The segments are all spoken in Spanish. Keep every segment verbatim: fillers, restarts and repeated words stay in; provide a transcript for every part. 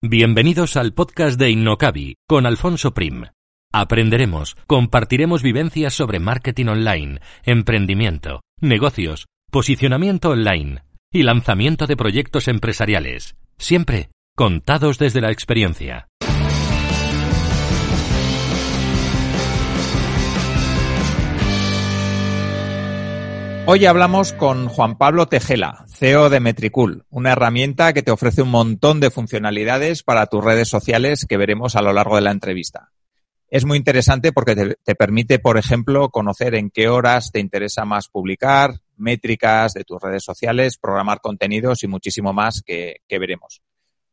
Bienvenidos al podcast de InnoCabi con Alfonso Prim. Aprenderemos, compartiremos vivencias sobre marketing online, emprendimiento, negocios, posicionamiento online y lanzamiento de proyectos empresariales. Siempre contados desde la experiencia. Hoy hablamos con Juan Pablo Tejela, C E O de Metricool, una herramienta que te ofrece un montón de funcionalidades para tus redes sociales que veremos a lo largo de la entrevista. Es muy interesante porque te, te permite, por ejemplo, conocer en qué horas te interesa más publicar, métricas de tus redes sociales, programar contenidos y muchísimo más que, que veremos.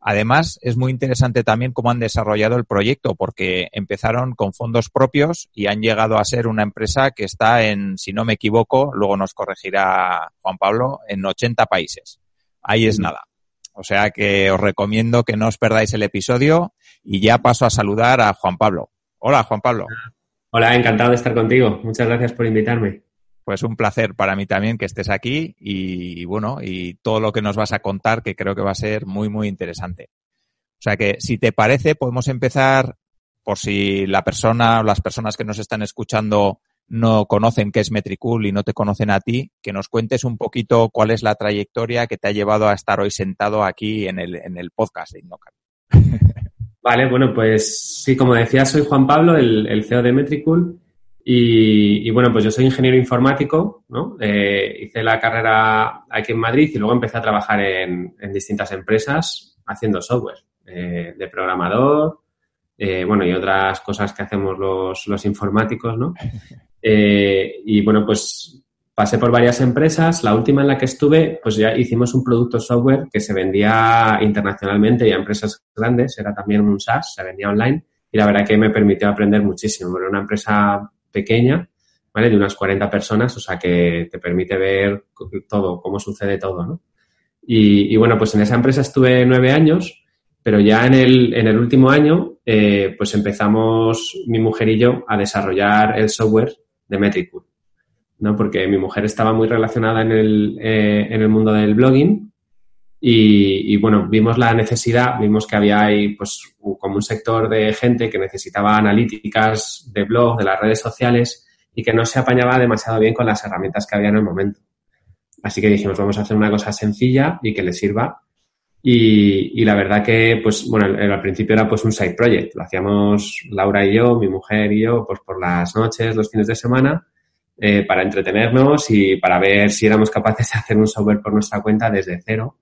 Además, es muy interesante también cómo han desarrollado el proyecto porque empezaron con fondos propios y han llegado a ser una empresa que está en, si no me equivoco, luego nos corregirá Juan Pablo, en ochenta países. Ahí es nada. O sea que os recomiendo que no os perdáis el episodio y ya paso a saludar a Juan Pablo. Hola, Juan Pablo. Hola, encantado de estar contigo. Muchas gracias por invitarme. Pues un placer para mí también que estés aquí y, y bueno, y todo lo que nos vas a contar que creo que va a ser muy, muy interesante. O sea que, si te parece, podemos empezar por si la persona o las personas que nos están escuchando no conocen qué es Metricool y no te conocen a ti, que nos cuentes un poquito cuál es la trayectoria que te ha llevado a estar hoy sentado aquí en el, en el podcast de Innocavi. Vale, bueno, pues sí, como decía, soy Juan Pablo, el, el C E O de Metricool. Y, y bueno, pues yo soy ingeniero informático, ¿no? Eh, hice la carrera aquí en Madrid y luego empecé a trabajar en, en distintas empresas haciendo software eh, de programador, eh, bueno, y otras cosas que hacemos los, los informáticos, ¿no? Eh, y bueno, pues pasé por varias empresas. La última en la que estuve, pues ya hicimos un producto software que se vendía internacionalmente y a empresas grandes. Era también un SaaS, se vendía online y la verdad que me permitió aprender muchísimo. Era una empresa pequeña, ¿vale? De unas cuarenta personas, o sea que te permite ver todo, cómo sucede todo, ¿no? Y, y bueno, pues en esa empresa estuve nueve años, pero ya en el, en el último año, eh, pues empezamos mi mujer y yo a desarrollar el software de Metricool, ¿no? Porque mi mujer estaba muy relacionada en el, eh, en el mundo del blogging y, y bueno, vimos la necesidad, vimos que había ahí, pues, como un sector de gente que necesitaba analíticas de blog, de las redes sociales y que no se apañaba demasiado bien con las herramientas que había en el momento. Así que dijimos, vamos a hacer una cosa sencilla y que le sirva. Y, y la verdad que, pues, bueno, al principio era pues un side project. Lo hacíamos Laura y yo, mi mujer y yo, pues por las noches, los fines de semana, eh, para entretenernos y para ver si éramos capaces de hacer un software por nuestra cuenta desde cero.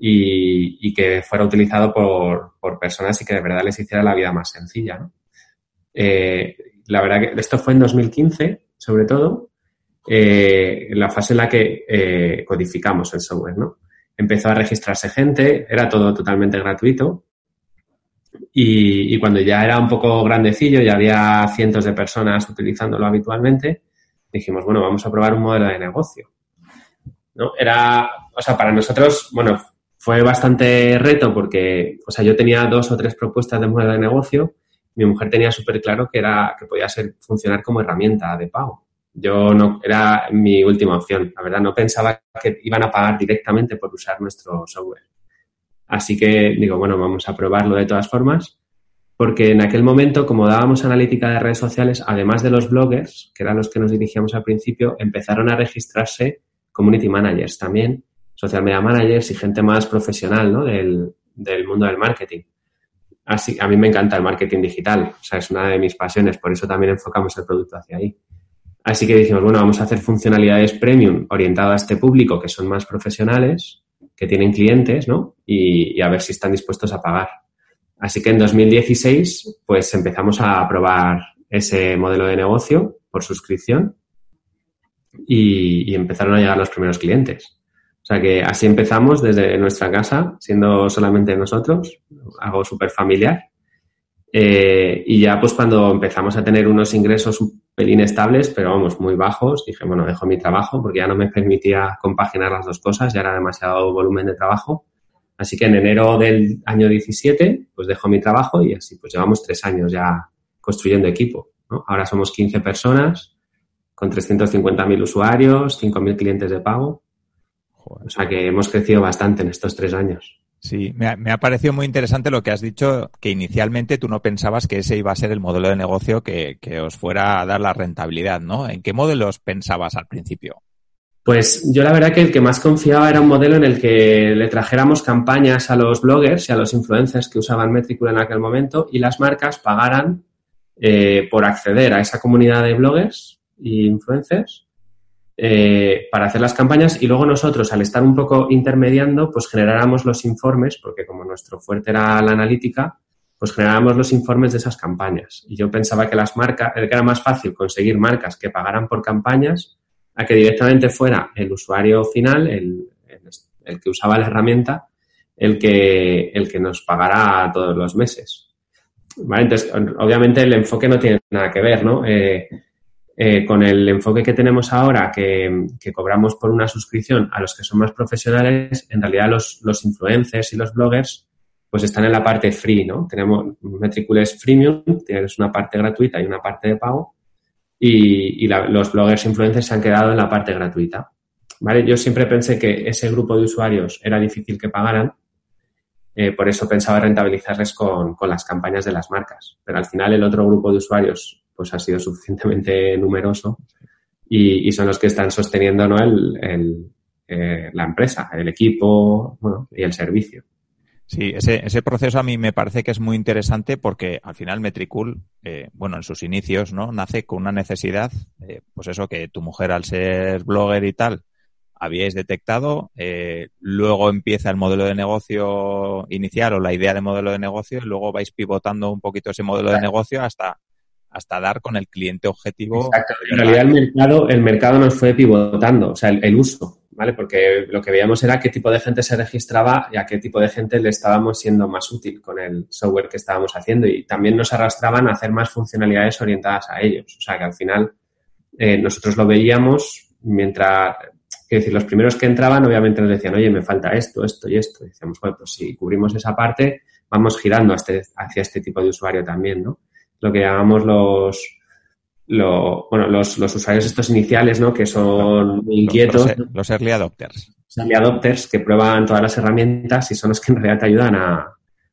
Y, y que fuera utilizado por, por personas y que de verdad les hiciera la vida más sencilla, ¿no? Eh, la verdad que esto fue en dos mil quince, sobre todo, eh, la fase en la que eh, codificamos el software, ¿no? Empezó a registrarse gente, era todo totalmente gratuito y, y cuando ya era un poco grandecillo y había cientos de personas utilizándolo habitualmente, dijimos, bueno, vamos a probar un modelo de negocio, ¿no? Era, o sea, para nosotros, bueno, fue bastante reto porque, o sea, yo tenía dos o tres propuestas de modelo de negocio. Mi mujer tenía súper claro que era que podía ser funcionar como herramienta de pago. Yo no, era mi última opción. La verdad, no pensaba que iban a pagar directamente por usar nuestro software. Así que digo, bueno, vamos a probarlo de todas formas porque en aquel momento, como dábamos analítica de redes sociales, además de los bloggers, que eran los que nos dirigíamos al principio, empezaron a registrarse community managers también, social media managers y gente más profesional, ¿no? Del, del mundo del marketing. Así, a mí me encanta el marketing digital. O sea, es una de mis pasiones. Por eso también enfocamos el producto hacia ahí. Así que dijimos, bueno, vamos a hacer funcionalidades premium orientadas a este público que son más profesionales, que tienen clientes, ¿no? Y, y a ver si están dispuestos a pagar. Así que en dos mil dieciséis, pues empezamos a probar ese modelo de negocio por suscripción y, y empezaron a llegar los primeros clientes. O sea que así empezamos desde nuestra casa, siendo solamente nosotros, algo súper familiar. Eh, y ya pues cuando empezamos a tener unos ingresos un pelín estables, pero vamos, muy bajos, dije, bueno, dejo mi trabajo porque ya no me permitía compaginar las dos cosas, ya era demasiado volumen de trabajo. Así que en enero del año diecisiete, pues dejo mi trabajo y así pues llevamos tres años ya construyendo equipo, ¿no? Ahora somos quince personas con trescientos cincuenta mil usuarios, cinco mil clientes de pago. Joder. O sea que hemos crecido bastante en estos tres años. Sí, me ha, me ha parecido muy interesante lo que has dicho, que inicialmente tú no pensabas que ese iba a ser el modelo de negocio que, que os fuera a dar la rentabilidad, ¿no? ¿En qué modelos pensabas al principio? Pues yo la verdad que el que más confiaba era un modelo en el que le trajéramos campañas a los bloggers y a los influencers que usaban Metricool en aquel momento y las marcas pagaran eh, por acceder a esa comunidad de bloggers e influencers Eh, para hacer las campañas y luego nosotros, al estar un poco intermediando, pues generáramos los informes, porque como nuestro fuerte era la analítica, pues generábamos los informes de esas campañas. Y yo pensaba que las marcas, que era más fácil conseguir marcas que pagaran por campañas a que directamente fuera el usuario final, el, el, el que usaba la herramienta, el que, el que nos pagara todos los meses. Vale, entonces, obviamente el enfoque no tiene nada que ver, ¿no? Eh, Eh, con el enfoque que tenemos ahora, que, que cobramos por una suscripción a los que son más profesionales, en realidad los, los influencers y los bloggers pues están en la parte free, ¿no? Tenemos Metricool es freemium, tienes una parte gratuita y una parte de pago y, y la, los bloggers e influencers se han quedado en la parte gratuita, ¿vale? Yo siempre pensé que ese grupo de usuarios era difícil que pagaran, eh, por eso pensaba rentabilizarles con, con las campañas de las marcas, pero al final el otro grupo de usuarios pues ha sido suficientemente numeroso y, y son los que están sosteniendo, ¿no?, el, el, eh, la empresa, el equipo, bueno, y el servicio. Sí, ese, ese proceso a mí me parece que es muy interesante porque al final Metricool, eh, bueno, en sus inicios, ¿no?, nace con una necesidad, eh, pues eso, que tu mujer al ser blogger y tal, habíais detectado, eh, luego empieza el modelo de negocio inicial o la idea de modelo de negocio y luego vais pivotando un poquito ese modelo de negocio hasta... hasta dar con el cliente objetivo. Exacto. En realidad el mercado, el mercado nos fue pivotando, o sea, el, el uso, ¿vale? Porque lo que veíamos era qué tipo de gente se registraba y a qué tipo de gente le estábamos siendo más útil con el software que estábamos haciendo y también nos arrastraban a hacer más funcionalidades orientadas a ellos. O sea, que al final eh, nosotros lo veíamos mientras, quiero decir, los primeros que entraban obviamente nos decían, oye, me falta esto, esto y esto. Y decíamos, bueno, pues si cubrimos esa parte, vamos girando este, hacia este tipo de usuario también, ¿no? Lo que llamamos los lo, bueno los, los usuarios estos iniciales, ¿no?, que son inquietos. Los, los, los early adopters. Los early adopters que prueban todas las herramientas y son los que en realidad te ayudan a,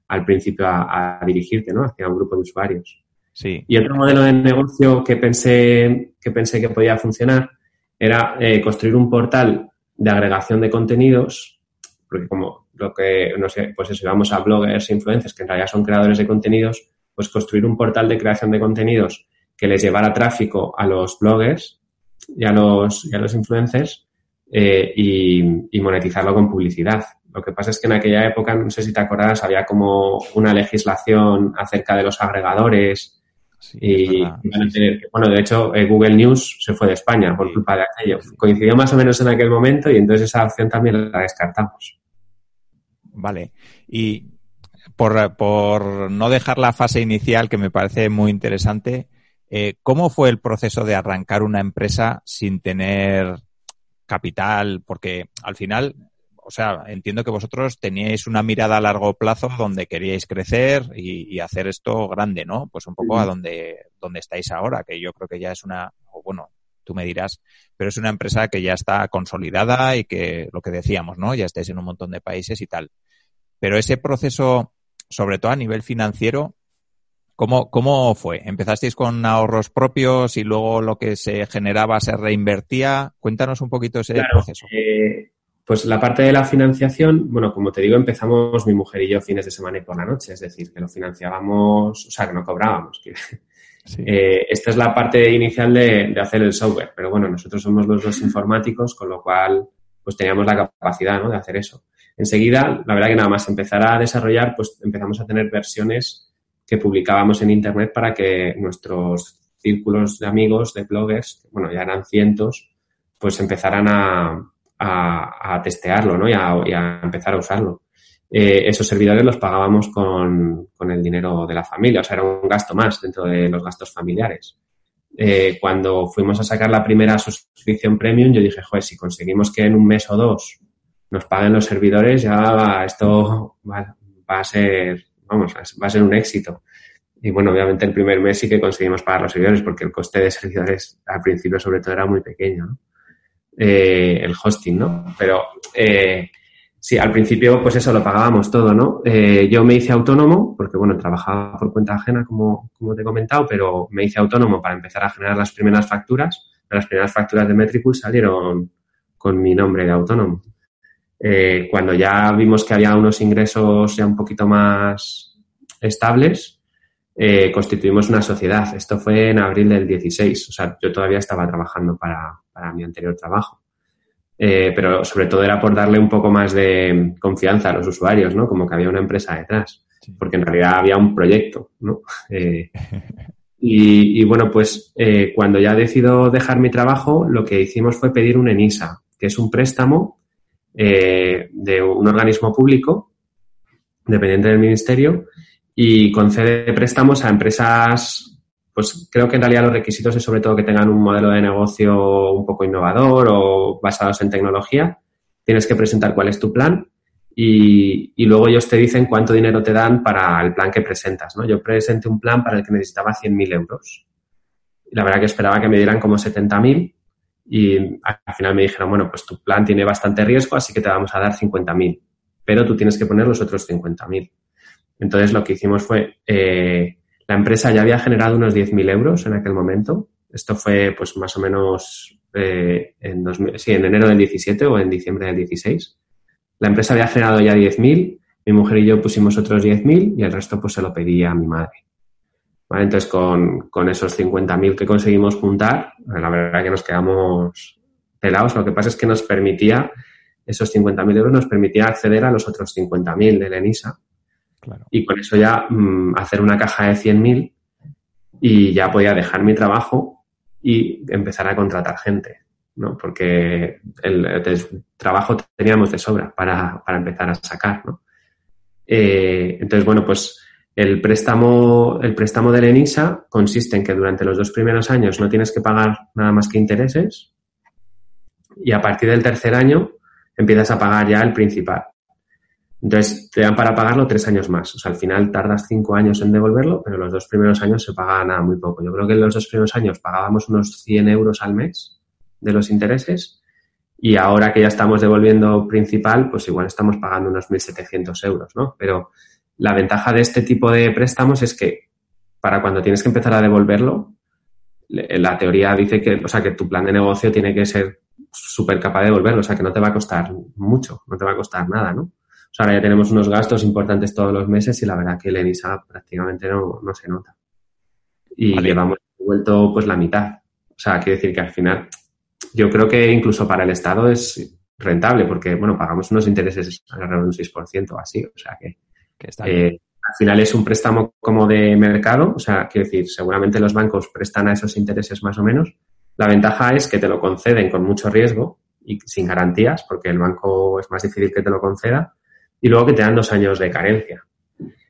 al principio a, a dirigirte, ¿no?, hacia un grupo de usuarios. Sí. Y otro modelo de negocio que pensé que pensé que podía funcionar era eh, construir un portal de agregación de contenidos, porque como lo que, no sé, pues eso, vamos a bloggers e influencers que en realidad son creadores de contenidos, pues construir un portal de creación de contenidos que les llevara tráfico a los bloggers y a los, y a los influencers eh, y, y monetizarlo con publicidad. Lo que pasa es que en aquella época, no sé si te acordarás, había como una legislación acerca de los agregadores. Sí, y van a tener, bueno, de hecho, eh, Google News se fue de España por culpa de aquello. Coincidió más o menos en aquel momento y entonces esa opción también la descartamos. Vale. Y... Por, por no dejar la fase inicial, que me parece muy interesante, eh, ¿cómo fue el proceso de arrancar una empresa sin tener capital? Porque al final, o sea, entiendo que vosotros teníais una mirada a largo plazo donde queríais crecer y, y hacer esto grande, ¿no? Pues un poco a donde, donde estáis ahora, que yo creo que ya es una, o bueno, tú me dirás, pero es una empresa que ya está consolidada y que, lo que decíamos, ¿no?, ya estáis en un montón de países y tal. Pero ese proceso, sobre todo a nivel financiero, ¿cómo, cómo fue? ¿Empezasteis con ahorros propios y luego lo que se generaba se reinvertía? Cuéntanos un poquito ese claro, proceso. Eh, pues la parte de la financiación, bueno, como te digo, empezamos mi mujer y yo fines de semana y por la noche, es decir, que lo financiábamos, o sea, que no cobrábamos. Sí. Eh, esta es la parte inicial de, de hacer el software, pero bueno, nosotros somos los dos informáticos, con lo cual pues teníamos la capacidad, ¿no?, de hacer eso. Enseguida, la verdad que nada más empezar a desarrollar, pues empezamos a tener versiones que publicábamos en Internet para que nuestros círculos de amigos, de bloggers, bueno, ya eran cientos, pues empezaran a, a, a testearlo, ¿no?, y a, y a empezar a usarlo. eh, esos servidores los pagábamos con, con el dinero de la familia. O sea, era un gasto más dentro de los gastos familiares. Eh, cuando fuimos a sacar la primera suscripción premium, yo dije, joder, si conseguimos que en un mes o dos nos paguen los servidores, ya va, esto va, va a ser, vamos, va a ser un éxito. Y bueno, obviamente el primer mes sí que conseguimos pagar los servidores porque el coste de servidores al principio sobre todo era muy pequeño, ¿no? Eh, el hosting, ¿no? Pero eh, sí, al principio pues eso, lo pagábamos todo, ¿no? Eh, yo me hice autónomo porque, bueno, trabajaba por cuenta ajena, como, como te he comentado, pero me hice autónomo para empezar a generar las primeras facturas. Las primeras facturas de Metricool salieron con mi nombre de autónomo. Eh, cuando ya vimos que había unos ingresos ya un poquito más estables, eh, constituimos una sociedad. Esto fue en abril del dieciséis. O sea, yo todavía estaba trabajando para, para mi anterior trabajo. Eh, pero sobre todo era por darle un poco más de confianza a los usuarios, ¿no? Como que había una empresa detrás. Porque en realidad había un proyecto, ¿no? Eh, y, y bueno, pues eh, cuando ya decido dejar mi trabajo, lo que hicimos fue pedir un ENISA, que es un préstamo Eh, de un organismo público dependiente del ministerio y concede préstamos a empresas. Pues creo que en realidad los requisitos es sobre todo que tengan un modelo de negocio un poco innovador o basados en tecnología. Tienes que presentar cuál es tu plan y, y luego ellos te dicen cuánto dinero te dan para el plan que presentas, ¿no? Yo presenté un plan para el que necesitaba cien mil euros. La verdad que esperaba que me dieran como setenta mil. Y al final me dijeron, bueno, pues tu plan tiene bastante riesgo, así que te vamos a dar cincuenta mil, pero tú tienes que poner los otros cincuenta mil. Entonces, lo que hicimos fue, eh, la empresa ya había generado unos diez mil euros en aquel momento. Esto fue, pues, más o menos eh, en, dos mil, sí, en enero del diecisiete o en diciembre del dieciséis. La empresa había generado ya diez mil, mi mujer y yo pusimos otros diez mil y el resto, pues, se lo pedí a mi madre. Vale, entonces, con, con esos cincuenta mil que conseguimos juntar, la verdad que nos quedamos pelados. Lo que pasa es que nos permitía, esos cincuenta mil euros nos permitía acceder a los otros cincuenta mil del ENISA. Claro. Y con eso ya mmm, hacer una caja de cien mil y ya podía dejar mi trabajo y empezar a contratar gente, ¿no? Porque el, el trabajo teníamos de sobra para, para empezar a sacar, ¿no? Eh, entonces, bueno, pues... El préstamo, el préstamo del ENISA consiste en que durante los dos primeros años no tienes que pagar nada más que intereses y a partir del tercer año empiezas a pagar ya el principal. Entonces, te dan para pagarlo tres años más. O sea, al final tardas cinco años en devolverlo, pero los dos primeros años se paga nada, muy poco. Yo creo que en los dos primeros años pagábamos unos cien euros al mes de los intereses y ahora que ya estamos devolviendo principal, pues igual estamos pagando unos mil setecientos euros, ¿no? Pero... La ventaja de este tipo de préstamos es que para cuando tienes que empezar a devolverlo, la teoría dice que, o sea, que tu plan de negocio tiene que ser súper capaz de devolverlo, o sea, que no te va a costar mucho, no te va a costar nada, ¿no? O sea, ahora ya tenemos unos gastos importantes todos los meses y la verdad que el ENISA prácticamente no, no se nota. Y vale. Llevamos devuelto pues la mitad. O sea, quiere decir que al final yo creo que incluso para el Estado es rentable porque, bueno, pagamos unos intereses alrededor de un seis por ciento o así, o sea que Que está eh, al final es un préstamo como de mercado, o sea, quiero decir, seguramente los bancos prestan a esos intereses más o menos. La ventaja es que te lo conceden con mucho riesgo y sin garantías, porque el banco es más difícil que te lo conceda, y luego que te dan dos años de carencia.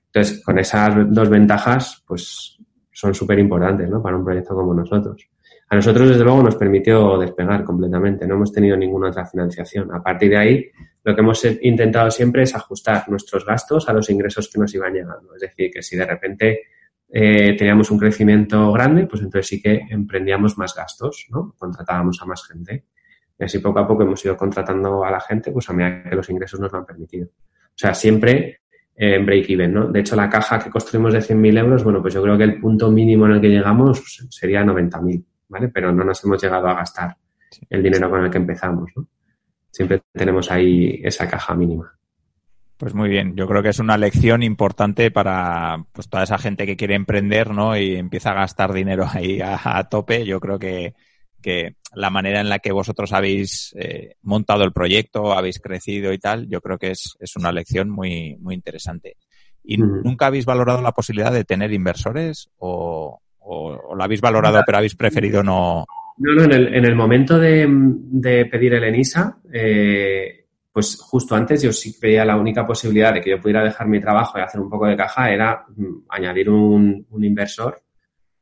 Entonces, con esas dos ventajas, pues son súper importantes, ¿no? Para un proyecto como nosotros. A nosotros, desde luego, nos permitió despegar completamente. No hemos tenido ninguna otra financiación. A partir de ahí, lo que hemos intentado siempre es ajustar nuestros gastos a los ingresos que nos iban llegando. Es decir, que si de repente eh, teníamos un crecimiento grande, pues entonces sí que emprendíamos más gastos, ¿no? Contratábamos a más gente. Y así poco a poco hemos ido contratando a la gente, pues a medida que los ingresos nos lo han permitido. O sea, siempre en eh, break-even, ¿no? De hecho, la caja que construimos de cien mil euros, bueno, pues yo creo que el punto mínimo en el que llegamos pues, sería noventa mil. ¿Vale? Pero no nos hemos llegado a gastar el dinero con el que empezamos, ¿no? Siempre tenemos ahí esa caja mínima. Pues muy bien, yo creo que es una lección importante para pues toda esa gente que quiere emprender, ¿no? Y empieza a gastar dinero ahí a, a tope. Yo creo que, que la manera en la que vosotros habéis eh, montado el proyecto, habéis crecido y tal, yo creo que es, es una lección muy, muy interesante. ¿Y uh-huh. nunca habéis valorado la posibilidad de tener inversores o...? O, ¿O la habéis valorado pero habéis preferido no...? No, no, en el, en el momento de, de pedir el ENISA, eh, pues justo antes yo sí que veía la única posibilidad de que yo pudiera dejar mi trabajo y hacer un poco de caja era añadir un, un inversor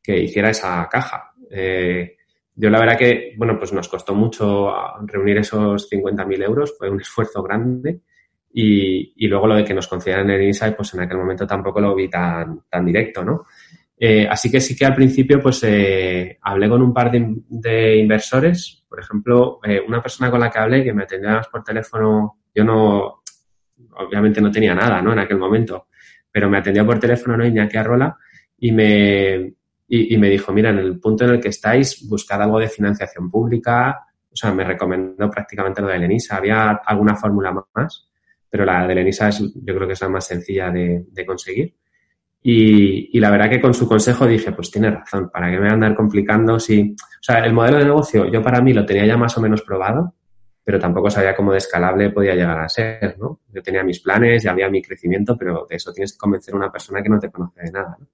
que hiciera esa caja. Eh, yo la verdad que, bueno, pues nos costó mucho reunir esos cincuenta mil euros, fue un esfuerzo grande y, y luego lo de que nos concedieran el ENISA, pues en aquel momento tampoco lo vi tan, tan directo, ¿no? Eh, así que sí que al principio pues eh, hablé con un par de, de inversores, por ejemplo, eh, una persona con la que hablé que me atendía por teléfono, yo no, obviamente no tenía nada, ¿no? En aquel momento, pero me atendió por teléfono, ¿no? Iñaki Arrola, y me, y, y me dijo, mira, en el punto en el que estáis, buscad algo de financiación pública, o sea, me recomendó prácticamente lo del ENISA, había alguna fórmula más, pero la del ENISA es, yo creo que es la más sencilla de, de conseguir. Y, y la verdad que con su consejo dije, pues tiene razón, ¿para qué me voy a andar complicando? Si, o sea, el modelo de negocio yo para mí lo tenía ya más o menos probado, pero tampoco sabía cómo de escalable podía llegar a ser, ¿no? Yo tenía mis planes, ya había mi crecimiento, pero de eso tienes que convencer a una persona que no te conoce de nada, ¿no?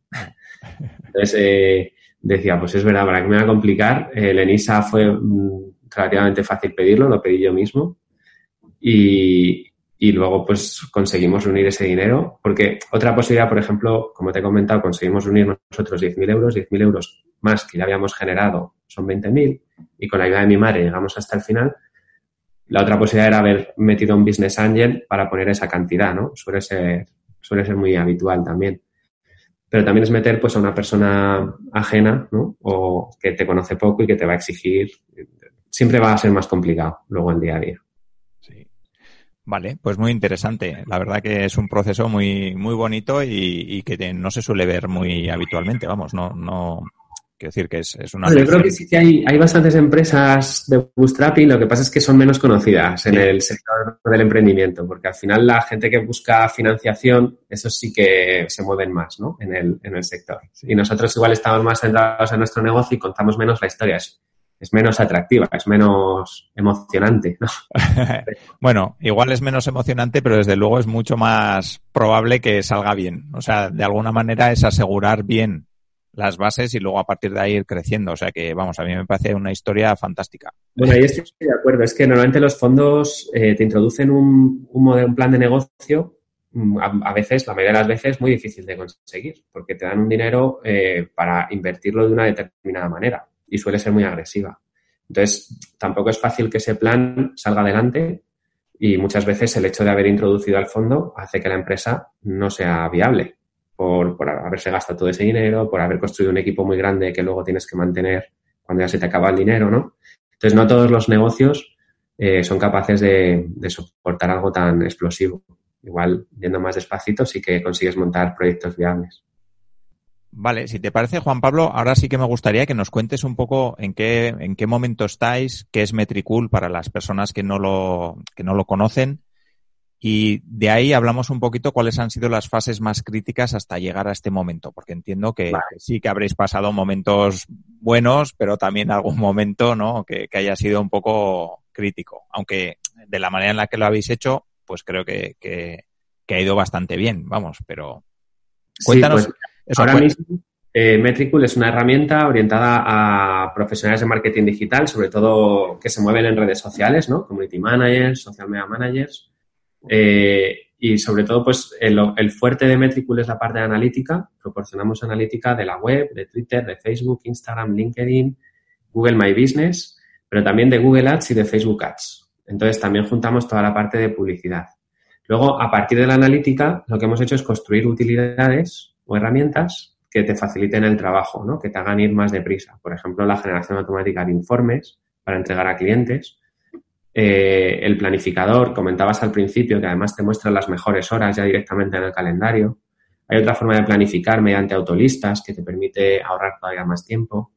Entonces eh, decía, pues es verdad, ¿para qué me voy a complicar? El ENISA fue mm, relativamente fácil pedirlo, lo pedí yo mismo y... Y luego, pues, conseguimos reunir ese dinero. Porque otra posibilidad, por ejemplo, como te he comentado, conseguimos reunir nosotros diez mil euros. diez mil euros más que ya habíamos generado son veinte mil. Y con la ayuda de mi madre llegamos hasta el final. La otra posibilidad era haber metido un business angel para poner esa cantidad, ¿no? Suele ser, suele ser muy habitual también. Pero también es meter, pues, a una persona ajena, ¿no? O que te conoce poco y que te va a exigir. Siempre va a ser más complicado luego el día a día. Vale, pues muy interesante. La verdad que es un proceso muy muy bonito y, y que te, no se suele ver muy habitualmente, vamos, no no quiero decir que es, es una... Bueno, yo creo que sí que hay, hay bastantes empresas de bootstrapping, lo que pasa es que son menos conocidas en sí. El sector del emprendimiento, porque al final la gente que busca financiación, eso sí que se mueven más, ¿no? En el, en el sector. Sí. Y nosotros igual estamos más centrados en nuestro negocio y contamos menos la historia. Es menos atractiva, es menos emocionante, ¿no? Bueno, igual es menos emocionante, pero desde luego es mucho más probable que salga bien. O sea, de alguna manera es asegurar bien las bases y luego a partir de ahí ir creciendo. O sea que, vamos, a mí me parece una historia fantástica. Bueno, ahí estoy de acuerdo. Es que normalmente los fondos eh, te introducen un, un, modelo, un plan de negocio, a, a veces, la mayoría de las veces, muy difícil de conseguir, porque te dan un dinero eh, para invertirlo de una determinada manera. Y suele ser muy agresiva. Entonces, tampoco es fácil que ese plan salga adelante y muchas veces el hecho de haber introducido al fondo hace que la empresa no sea viable por, por haberse gastado todo ese dinero, por haber construido un equipo muy grande que luego tienes que mantener cuando ya se te acaba el dinero, ¿no? Entonces, no todos los negocios eh, son capaces de, de soportar algo tan explosivo. Igual, yendo más despacito, sí que consigues montar proyectos viables. Vale, si te parece, Juan Pablo, ahora sí que me gustaría que nos cuentes un poco en qué en qué momento estáis, qué es Metricool para las personas que no lo que no lo conocen y de ahí hablamos un poquito cuáles han sido las fases más críticas hasta llegar a este momento, porque entiendo que vale. Sí que habréis pasado momentos buenos, pero también algún momento, ¿no? que, que haya sido un poco crítico, aunque de la manera en la que lo habéis hecho, pues creo que que, que ha ido bastante bien, vamos, pero cuéntanos. Sí, pues... Eso Ahora puede. mismo, eh, Metricool es una herramienta orientada a profesionales de marketing digital, sobre todo que se mueven en redes sociales, ¿no? Community managers, social media managers. Eh, y sobre todo, pues, el, el fuerte de Metricool es la parte de analítica. Proporcionamos analítica de la web, de Twitter, de Facebook, Instagram, LinkedIn, Google My Business, pero también de Google Ads y de Facebook Ads. Entonces, también juntamos toda la parte de publicidad. Luego, a partir de la analítica, lo que hemos hecho es construir utilidades o herramientas que te faciliten el trabajo, ¿no? Que te hagan ir más deprisa. Por ejemplo, la generación automática de informes para entregar a clientes. Eh, el planificador, comentabas al principio, que además te muestra las mejores horas ya directamente en el calendario. Hay otra forma de planificar mediante autolistas que te permite ahorrar todavía más tiempo.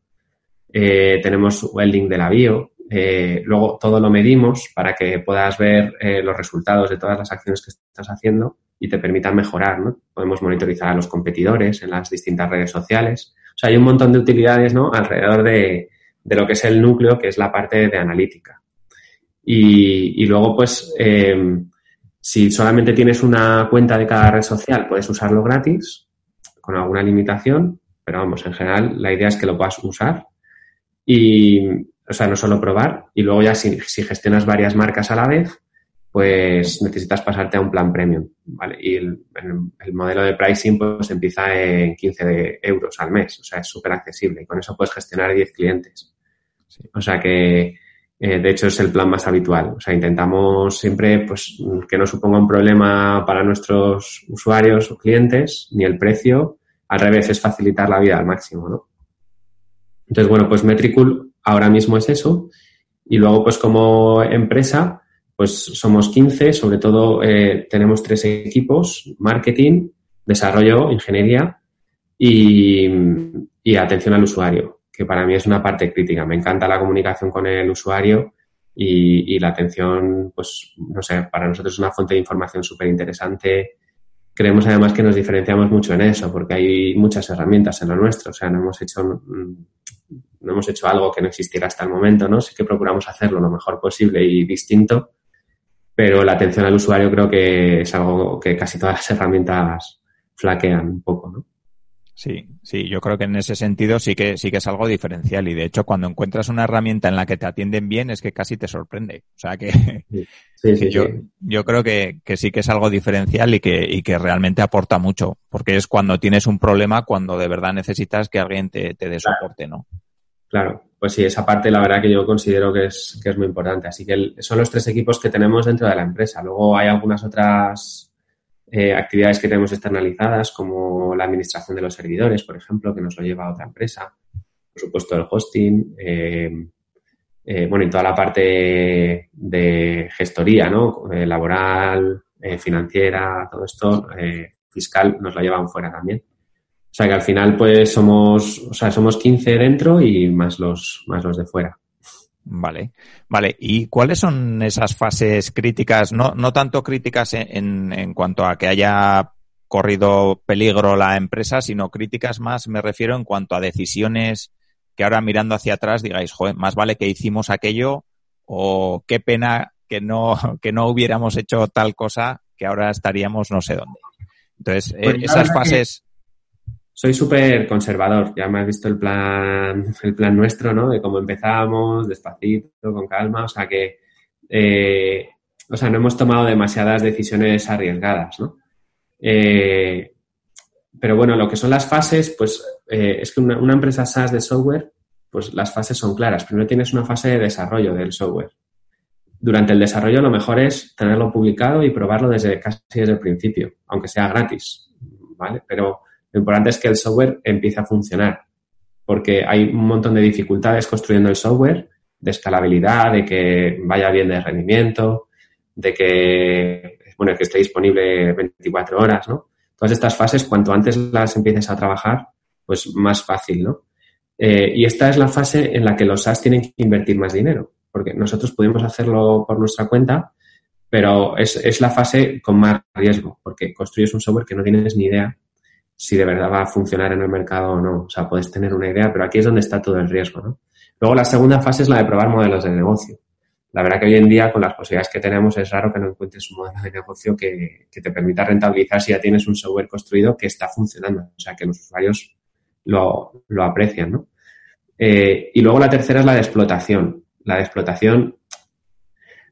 Eh, tenemos el link de la bio. Eh, luego todo lo medimos para que puedas ver eh, los resultados de todas las acciones que estás haciendo y te permitan mejorar, ¿no? Podemos monitorizar a los competidores en las distintas redes sociales. O sea, hay un montón de utilidades, ¿no? Alrededor de, de lo que es el núcleo, que es la parte de analítica. Y, y luego, pues, eh, si solamente tienes una cuenta de cada red social, puedes usarlo gratis, con alguna limitación, pero vamos, en general la idea es que lo puedas usar. Y, o sea, no solo probar. Y luego ya si, si gestionas varias marcas a la vez, pues necesitas pasarte a un plan premium, ¿vale? Y el, el, el modelo de pricing pues empieza en quince euros al mes, o sea, es súper accesible y con eso puedes gestionar diez clientes. Sí. O sea que, eh, de hecho, es el plan más habitual. O sea, intentamos siempre pues que no suponga un problema para nuestros usuarios o clientes, ni el precio. Al revés, es facilitar la vida al máximo, ¿no? Entonces, bueno, pues Metricool ahora mismo es eso. Y luego, pues como empresa, pues somos quince, sobre todo eh, tenemos tres equipos: marketing, desarrollo, ingeniería y, y atención al usuario, que para mí es una parte crítica. Me encanta la comunicación con el usuario y, y la atención, pues no sé, para nosotros es una fuente de información súper interesante. Creemos además que nos diferenciamos mucho en eso porque hay muchas herramientas en lo nuestro, o sea, no hemos hecho, no hemos hecho algo que no existiera hasta el momento, ¿no? Sí que procuramos hacerlo lo mejor posible y distinto, pero la atención al usuario creo que es algo que casi todas las herramientas flaquean un poco, ¿no? Sí, sí, yo creo que en ese sentido sí que sí que es algo diferencial y de hecho cuando encuentras una herramienta en la que te atienden bien es que casi te sorprende, o sea que, sí, sí, que yo, sí. yo creo que, que sí que es algo diferencial y que, y que realmente aporta mucho, porque es cuando tienes un problema, cuando de verdad necesitas que alguien te, te dé claro. soporte, ¿no? Claro, pues sí, esa parte la verdad que yo considero que es, que es muy importante, así que el, son los tres equipos que tenemos dentro de la empresa, luego hay algunas otras... Eh, actividades que tenemos externalizadas como la administración de los servidores, por ejemplo, que nos lo lleva a otra empresa, por supuesto el hosting, eh, eh, bueno, y toda la parte de gestoría, ¿no? Eh, laboral, eh, financiera, todo esto, eh, fiscal, nos lo llevan fuera también. O sea que al final pues somos, o sea, somos quince dentro y más los, más los de fuera. Vale, vale. ¿Y cuáles son esas fases críticas? No, no tanto críticas en, en, en cuanto a que haya corrido peligro la empresa, sino críticas más, me refiero, en cuanto a decisiones que ahora mirando hacia atrás digáis, joder, más vale que hicimos aquello o qué pena que no, que no hubiéramos hecho tal cosa que ahora estaríamos no sé dónde. Entonces, pues esas fases... Soy súper conservador, ya me has visto el plan el plan nuestro, ¿no? De cómo empezamos, despacito, con calma, o sea que eh, o sea, no hemos tomado demasiadas decisiones arriesgadas, ¿no? Eh, pero bueno, lo que son las fases, pues eh, es que una, una empresa SaaS de software, pues las fases son claras. Primero tienes una fase de desarrollo del software. Durante el desarrollo lo mejor es tenerlo publicado y probarlo desde casi desde el principio, aunque sea gratis, ¿vale? Pero lo importante es que el software empiece a funcionar, porque hay un montón de dificultades construyendo el software, de escalabilidad, de que vaya bien de rendimiento, de que, bueno, que esté disponible veinticuatro horas, ¿no? Todas estas fases, cuanto antes las empieces a trabajar, pues más fácil, ¿no? Eh, y esta es la fase en la que los SaaS tienen que invertir más dinero, porque nosotros pudimos hacerlo por nuestra cuenta, pero es, es la fase con más riesgo, porque construyes un software que no tienes ni idea si de verdad va a funcionar en el mercado o no. O sea, puedes tener una idea, pero aquí es donde está todo el riesgo, ¿no? Luego la segunda fase es la de probar modelos de negocio. La verdad que hoy en día, con las posibilidades que tenemos, es raro que no encuentres un modelo de negocio que, que te permita rentabilizar si ya tienes un software construido que está funcionando. O sea, que los usuarios lo, lo aprecian, ¿no? Eh, y luego la tercera es la de explotación. La de explotación,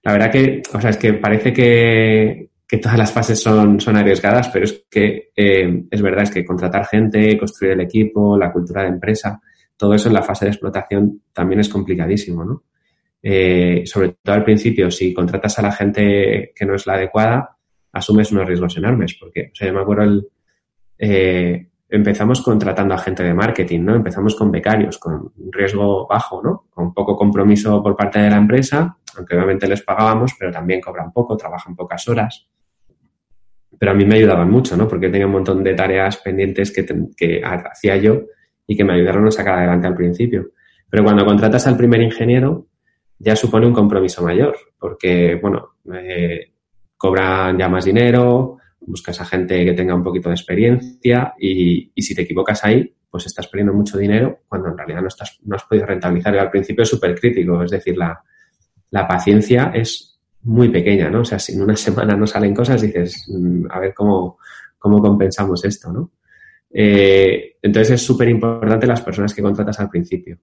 la verdad que, o sea, es que parece que... que todas las fases son, son arriesgadas, pero es que eh, es verdad, es que contratar gente, construir el equipo, la cultura de empresa, todo eso en la fase de explotación también es complicadísimo, ¿no? Eh, sobre todo al principio, si contratas a la gente que no es la adecuada, asumes unos riesgos enormes, porque, o sea, yo me acuerdo, el, eh, empezamos contratando a gente de marketing, ¿no? Empezamos con becarios, con un riesgo bajo, ¿no? Con poco compromiso por parte de la empresa, aunque obviamente les pagábamos, pero también cobran poco, trabajan pocas horas. Pero a mí me ayudaban mucho, ¿no? Porque tenía un montón de tareas pendientes que, te, que hacía yo y que me ayudaron a sacar adelante al principio. Pero cuando contratas al primer ingeniero, ya supone un compromiso mayor, porque, bueno, eh, cobran ya más dinero, buscas a gente que tenga un poquito de experiencia y, y si te equivocas ahí, pues estás perdiendo mucho dinero cuando en realidad no, estás, no has podido rentabilizar. Y al principio es súper crítico, es decir, la, la paciencia es... muy pequeña, ¿no? O sea, si en una semana no salen cosas, dices, a ver cómo, cómo compensamos esto, ¿no? Eh, entonces es súper importante las personas que contratas al principio.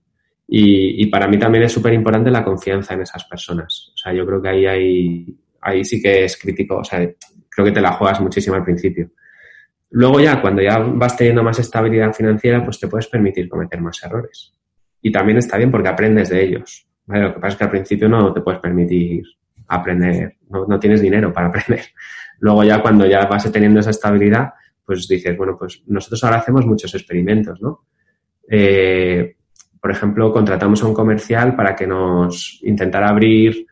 Y, y para mí también es súper importante la confianza en esas personas. O sea, yo creo que ahí hay, ahí sí que es crítico, o sea, creo que te la juegas muchísimo al principio. Luego ya, cuando ya vas teniendo más estabilidad financiera, pues te puedes permitir cometer más errores. Y también está bien porque aprendes de ellos, ¿vale? Lo que pasa es que al principio no te puedes permitir aprender, no, no tienes dinero para aprender. Luego ya, cuando ya vas teniendo esa estabilidad, pues dices, bueno, pues nosotros ahora hacemos muchos experimentos, ¿no? Eh, por ejemplo, contratamos a un comercial para que nos intentara abrir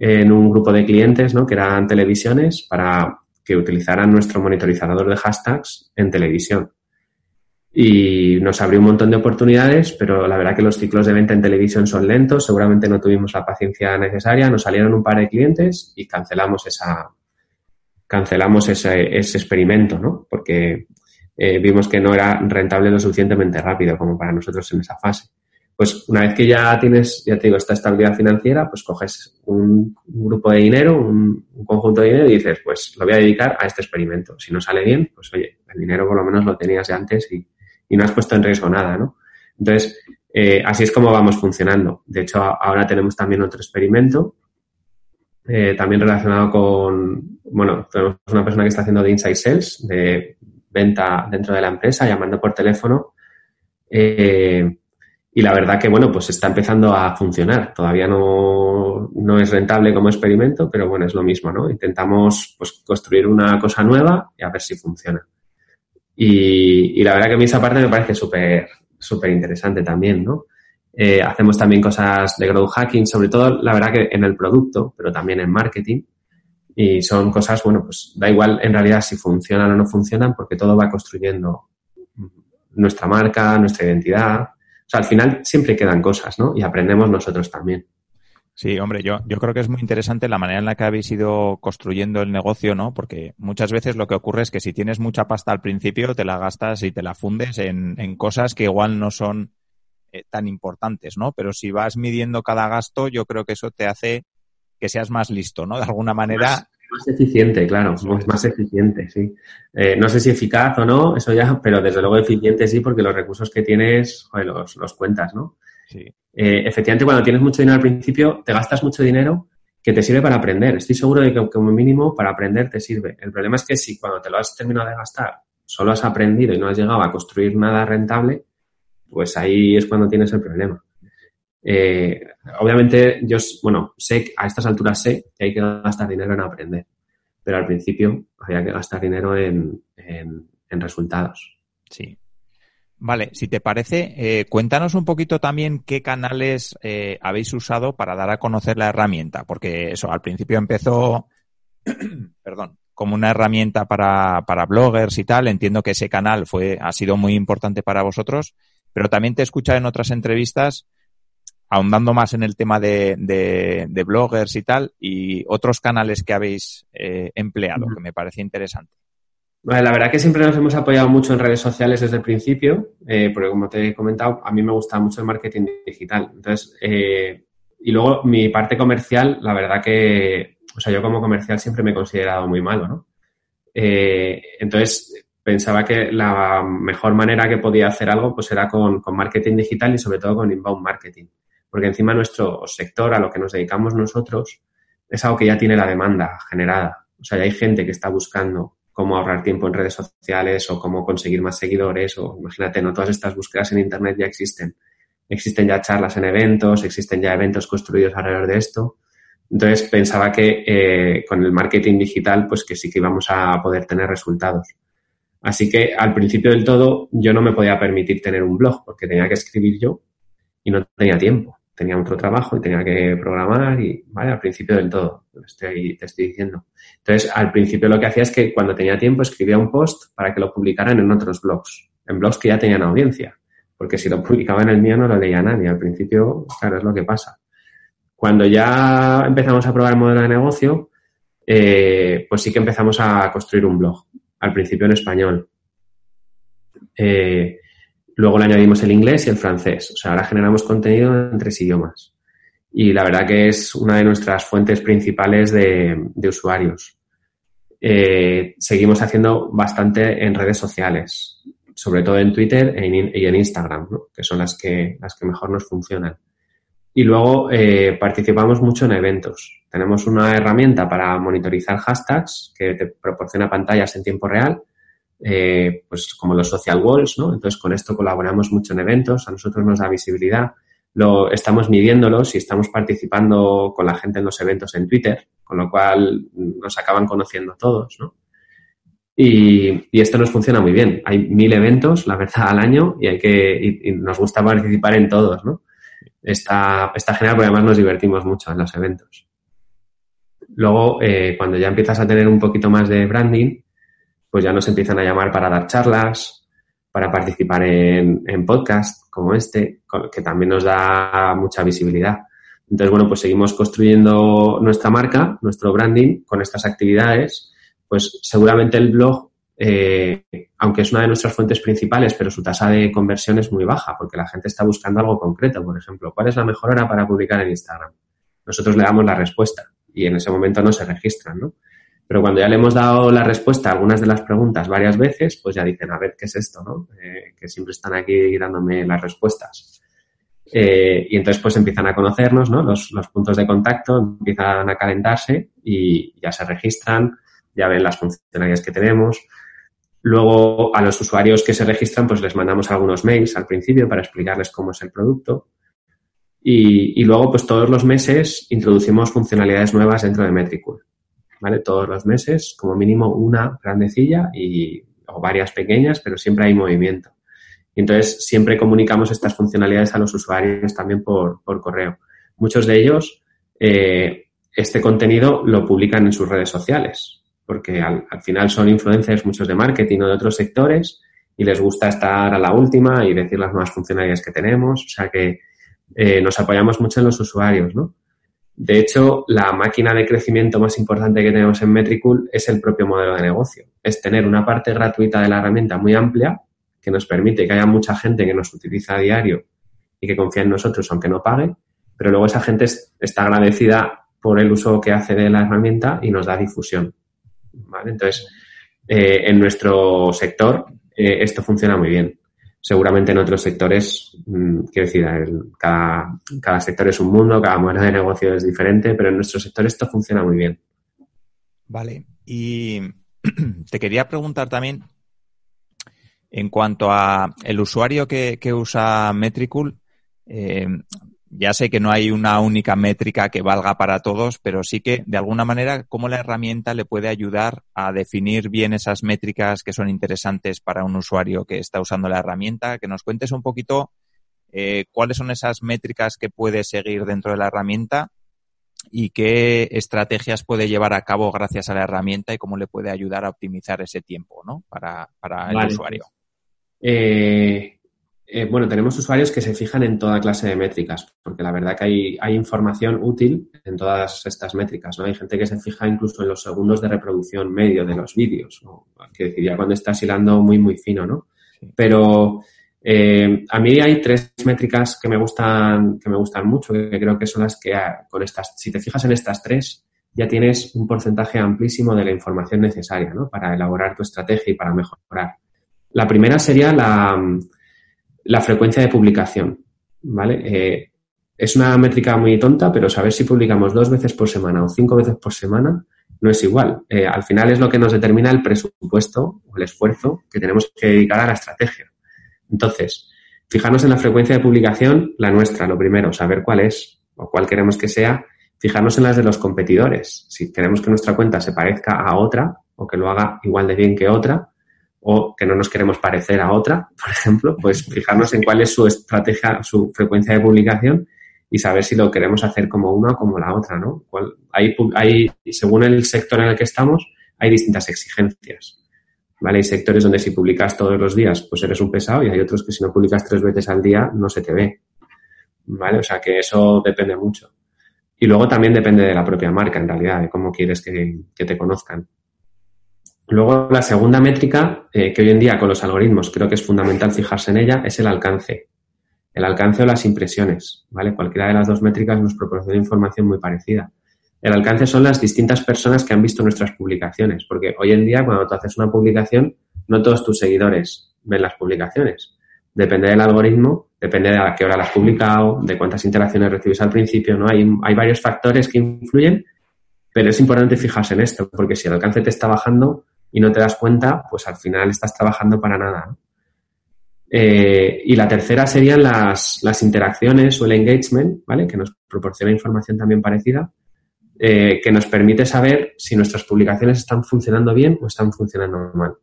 en un grupo de clientes, ¿no? Que eran televisiones, para que utilizaran nuestro monitorizador de hashtags en televisión. Y nos abrió un montón de oportunidades, pero la verdad que los ciclos de venta en televisión son lentos, seguramente no tuvimos la paciencia necesaria, nos salieron un par de clientes y cancelamos esa cancelamos ese, ese experimento, ¿no? Porque eh, vimos que no era rentable lo suficientemente rápido como para nosotros en esa fase. Pues una vez que ya tienes, ya te digo, esta estabilidad financiera, pues coges un, un grupo de dinero, un, un conjunto de dinero y dices, pues lo voy a dedicar a este experimento. Si no sale bien, pues oye, el dinero por lo menos lo tenías de antes y y no has puesto en riesgo nada, ¿no? Entonces, eh, así es como vamos funcionando. De hecho, ahora tenemos también otro experimento, eh, también relacionado con, bueno, tenemos una persona que está haciendo de inside sales, de venta dentro de la empresa, llamando por teléfono. Eh, y la verdad que, bueno, pues está empezando a funcionar. Todavía no, no es rentable como experimento, pero bueno, es lo mismo, ¿no? Intentamos, pues, construir una cosa nueva y a ver si funciona. Y, y la verdad que a mí esa parte me parece súper súper interesante también, ¿no? Eh, hacemos también cosas de growth hacking, sobre todo, la verdad que en el producto, pero también en marketing. Y son cosas, bueno, pues da igual en realidad si funcionan o no funcionan porque todo va construyendo nuestra marca, nuestra identidad. O sea, al final siempre quedan cosas, ¿no? Y aprendemos nosotros también. Sí, hombre, yo, yo creo que es muy interesante la manera en la que habéis ido construyendo el negocio, ¿no? Porque muchas veces lo que ocurre es que si tienes mucha pasta al principio, te la gastas y te la fundes en, en cosas que igual no son eh, tan importantes, ¿no? Pero si vas midiendo cada gasto, yo creo que eso te hace que seas más listo, ¿no? De alguna manera... Más, más eficiente, claro, más, más eficiente, sí. Eh, no sé si eficaz o no, eso ya, pero desde luego eficiente sí, porque los recursos que tienes, joder, los, los cuentas, ¿no? Sí. Eh, efectivamente, cuando tienes mucho dinero al principio, te gastas mucho dinero que te sirve para aprender. Estoy seguro de que como mínimo para aprender te sirve. El problema es que si cuando te lo has terminado de gastar solo has aprendido y no has llegado a construir nada rentable, pues ahí es cuando tienes el problema. Eh, obviamente, yo bueno, sé, a estas alturas sé que hay que gastar dinero en aprender, pero al principio había que gastar dinero en, en, en resultados. Sí. Vale, si te parece, eh, cuéntanos un poquito también qué canales eh, habéis usado para dar a conocer la herramienta, porque eso al principio empezó, perdón, como una herramienta para, para bloggers y tal. Entiendo que ese canal fue, ha sido muy importante para vosotros, pero también te he escuchado en otras entrevistas ahondando más en el tema de, de, de bloggers y tal, y otros canales que habéis eh, empleado, que me parece interesante. Bueno, la verdad que siempre nos hemos apoyado mucho en redes sociales desde el principio, eh, porque como te he comentado, a mí me gusta mucho el marketing digital. Entonces, eh, y luego mi parte comercial, la verdad que, o sea, yo como comercial siempre me he considerado muy malo, ¿no? Eh, entonces, pensaba que la mejor manera que podía hacer algo, pues era con, con marketing digital y sobre todo con inbound marketing. Porque encima nuestro sector, a lo que nos dedicamos nosotros, es algo que ya tiene la demanda generada. O sea, ya hay gente que está buscando cómo ahorrar tiempo en redes sociales o cómo conseguir más seguidores o, imagínate, no todas estas búsquedas en Internet ya existen. Existen ya charlas en eventos, existen ya eventos construidos alrededor de esto. Entonces, pensaba que eh, con el marketing digital, pues que sí que íbamos a poder tener resultados. Así que, al principio del todo, yo no me podía permitir tener un blog porque tenía que escribir yo y no tenía tiempo. Tenía otro trabajo y tenía que programar y, vale, al principio del todo, estoy, te estoy diciendo. Entonces, al principio lo que hacía es que cuando tenía tiempo escribía un post para que lo publicaran en otros blogs, en blogs que ya tenían audiencia, porque si lo publicaba en el mío no lo leía nadie. Al principio, claro, es lo que pasa. Cuando ya empezamos a probar el modelo de negocio, eh, pues sí que empezamos a construir un blog, al principio en español. Eh... Luego le añadimos el inglés y el francés. O sea, ahora generamos contenido en tres idiomas. Y la verdad que es una de nuestras fuentes principales de, de usuarios. Eh, seguimos haciendo bastante en redes sociales, sobre todo en Twitter e in, y en Instagram, ¿no? Que son las que, las que mejor nos funcionan. Y luego eh, participamos mucho en eventos. Tenemos una herramienta para monitorizar hashtags que te proporciona pantallas en tiempo real, eh, pues como los social walls, ¿no? Entonces, con esto colaboramos mucho en eventos. A nosotros nos da visibilidad. Lo estamos midiéndolos y estamos participando con la gente en los eventos en Twitter, con lo cual nos acaban conociendo todos, ¿no? Y, y esto nos funciona muy bien. Hay mil eventos, la verdad, al año y hay que y, y nos gusta participar en todos, ¿no? Está, está genial porque además nos divertimos mucho en los eventos. Luego, eh, cuando ya empiezas a tener un poquito más de branding, pues ya nos empiezan a llamar para dar charlas, para participar en, en podcasts como este, que también nos da mucha visibilidad. Entonces, bueno, pues seguimos construyendo nuestra marca, nuestro branding con estas actividades. Pues seguramente el blog, eh, aunque es una de nuestras fuentes principales, pero su tasa de conversión es muy baja porque la gente está buscando algo concreto. Por ejemplo, ¿cuál es la mejor hora para publicar en Instagram? Nosotros le damos la respuesta y en ese momento no se registran, ¿no? Pero cuando ya le hemos dado la respuesta a algunas de las preguntas varias veces, pues ya dicen, a ver, ¿qué es esto, no? Eh, que siempre están aquí dándome las respuestas. Eh, y entonces, pues empiezan a conocernos, ¿no? Los, los puntos de contacto empiezan a calentarse y ya se registran. Ya ven las funcionalidades que tenemos. Luego, a los usuarios que se registran, pues les mandamos algunos mails al principio para explicarles cómo es el producto. Y, y luego, pues todos los meses introducimos funcionalidades nuevas dentro de Metricool, ¿vale? Todos los meses, como mínimo una grandecilla y, o varias pequeñas, pero siempre hay movimiento. Y entonces, siempre comunicamos estas funcionalidades a los usuarios también por, por correo. Muchos de ellos, eh, este contenido lo publican en sus redes sociales, porque al, al final son influencers, muchos de marketing o de otros sectores, y les gusta estar a la última y decir las nuevas funcionalidades que tenemos. O sea que eh, nos apoyamos mucho en los usuarios, ¿no? De hecho, la máquina de crecimiento más importante que tenemos en Metricool es el propio modelo de negocio. Es tener una parte gratuita de la herramienta muy amplia que nos permite que haya mucha gente que nos utiliza a diario y que confía en nosotros aunque no pague, pero luego esa gente está agradecida por el uso que hace de la herramienta y nos da difusión, ¿vale? Entonces, eh, en nuestro sector eh, esto funciona muy bien. Seguramente en otros sectores, mmm, quiero decir, el, cada, cada sector es un mundo, cada modelo de negocio es diferente, pero en nuestro sector esto funciona muy bien. Vale, y te quería preguntar también en cuanto a el usuario que, que usa Metricool. eh, Ya sé que no hay una única métrica que valga para todos, pero sí que, de alguna manera, ¿cómo la herramienta le puede ayudar a definir bien esas métricas que son interesantes para un usuario que está usando la herramienta? Que nos cuentes un poquito eh, cuáles son esas métricas que puede seguir dentro de la herramienta y qué estrategias puede llevar a cabo gracias a la herramienta y cómo le puede ayudar a optimizar ese tiempo, ¿no? Para, para el vale. usuario. Eh... Eh, bueno, tenemos usuarios que se fijan en toda clase de métricas, porque la verdad que hay, hay información útil en todas estas métricas, ¿no? Hay gente que se fija incluso en los segundos de reproducción medio de los vídeos, ¿no? Que decir, ya cuando estás hilando muy, muy fino, ¿no? Pero eh, a mí hay tres métricas que me gustan, que me gustan mucho, que creo que son las que con estas, si te fijas en estas tres, ya tienes un porcentaje amplísimo de la información necesaria, ¿no? Para elaborar tu estrategia y para mejorar. La primera sería la... La frecuencia de publicación, ¿vale? Eh, es una métrica muy tonta, pero saber si publicamos dos veces por semana o cinco veces por semana no es igual. Eh, al final es lo que nos determina el presupuesto o el esfuerzo que tenemos que dedicar a la estrategia. Entonces, fijarnos en la frecuencia de publicación, la nuestra, lo primero, saber cuál es o cuál queremos que sea. Fijarnos en las de los competidores. Si queremos que nuestra cuenta se parezca a otra o que lo haga igual de bien que otra, o que no nos queremos parecer a otra, por ejemplo, pues fijarnos en cuál es su estrategia, su frecuencia de publicación y saber si lo queremos hacer como una o como la otra, ¿no? Hay, hay, según el sector en el que estamos, hay distintas exigencias, ¿vale? Hay sectores donde si publicas todos los días, pues eres un pesado y hay otros que si no publicas tres veces al día no se te ve, ¿vale? O sea que eso depende mucho. Y luego también depende de la propia marca, en realidad, de cómo quieres que, que te conozcan. Luego, la segunda métrica, eh, que hoy en día con los algoritmos creo que es fundamental fijarse en ella, es el alcance. El alcance o las impresiones, ¿vale? Cualquiera de las dos métricas nos proporciona información muy parecida. El alcance son las distintas personas que han visto nuestras publicaciones, porque hoy en día cuando tú haces una publicación, no todos tus seguidores ven las publicaciones. depende del algoritmo, depende de a qué hora las has publicado, de cuántas interacciones recibes al principio, ¿no? Hay, hay varios factores que influyen, pero es importante fijarse en esto, porque si el alcance te está bajando y no te das cuenta, pues al final estás trabajando para nada, ¿no? Eh, y la tercera serían las, las interacciones o el engagement, ¿vale? Que nos proporciona información también parecida, eh, que nos permite saber si nuestras publicaciones están funcionando bien o están funcionando mal,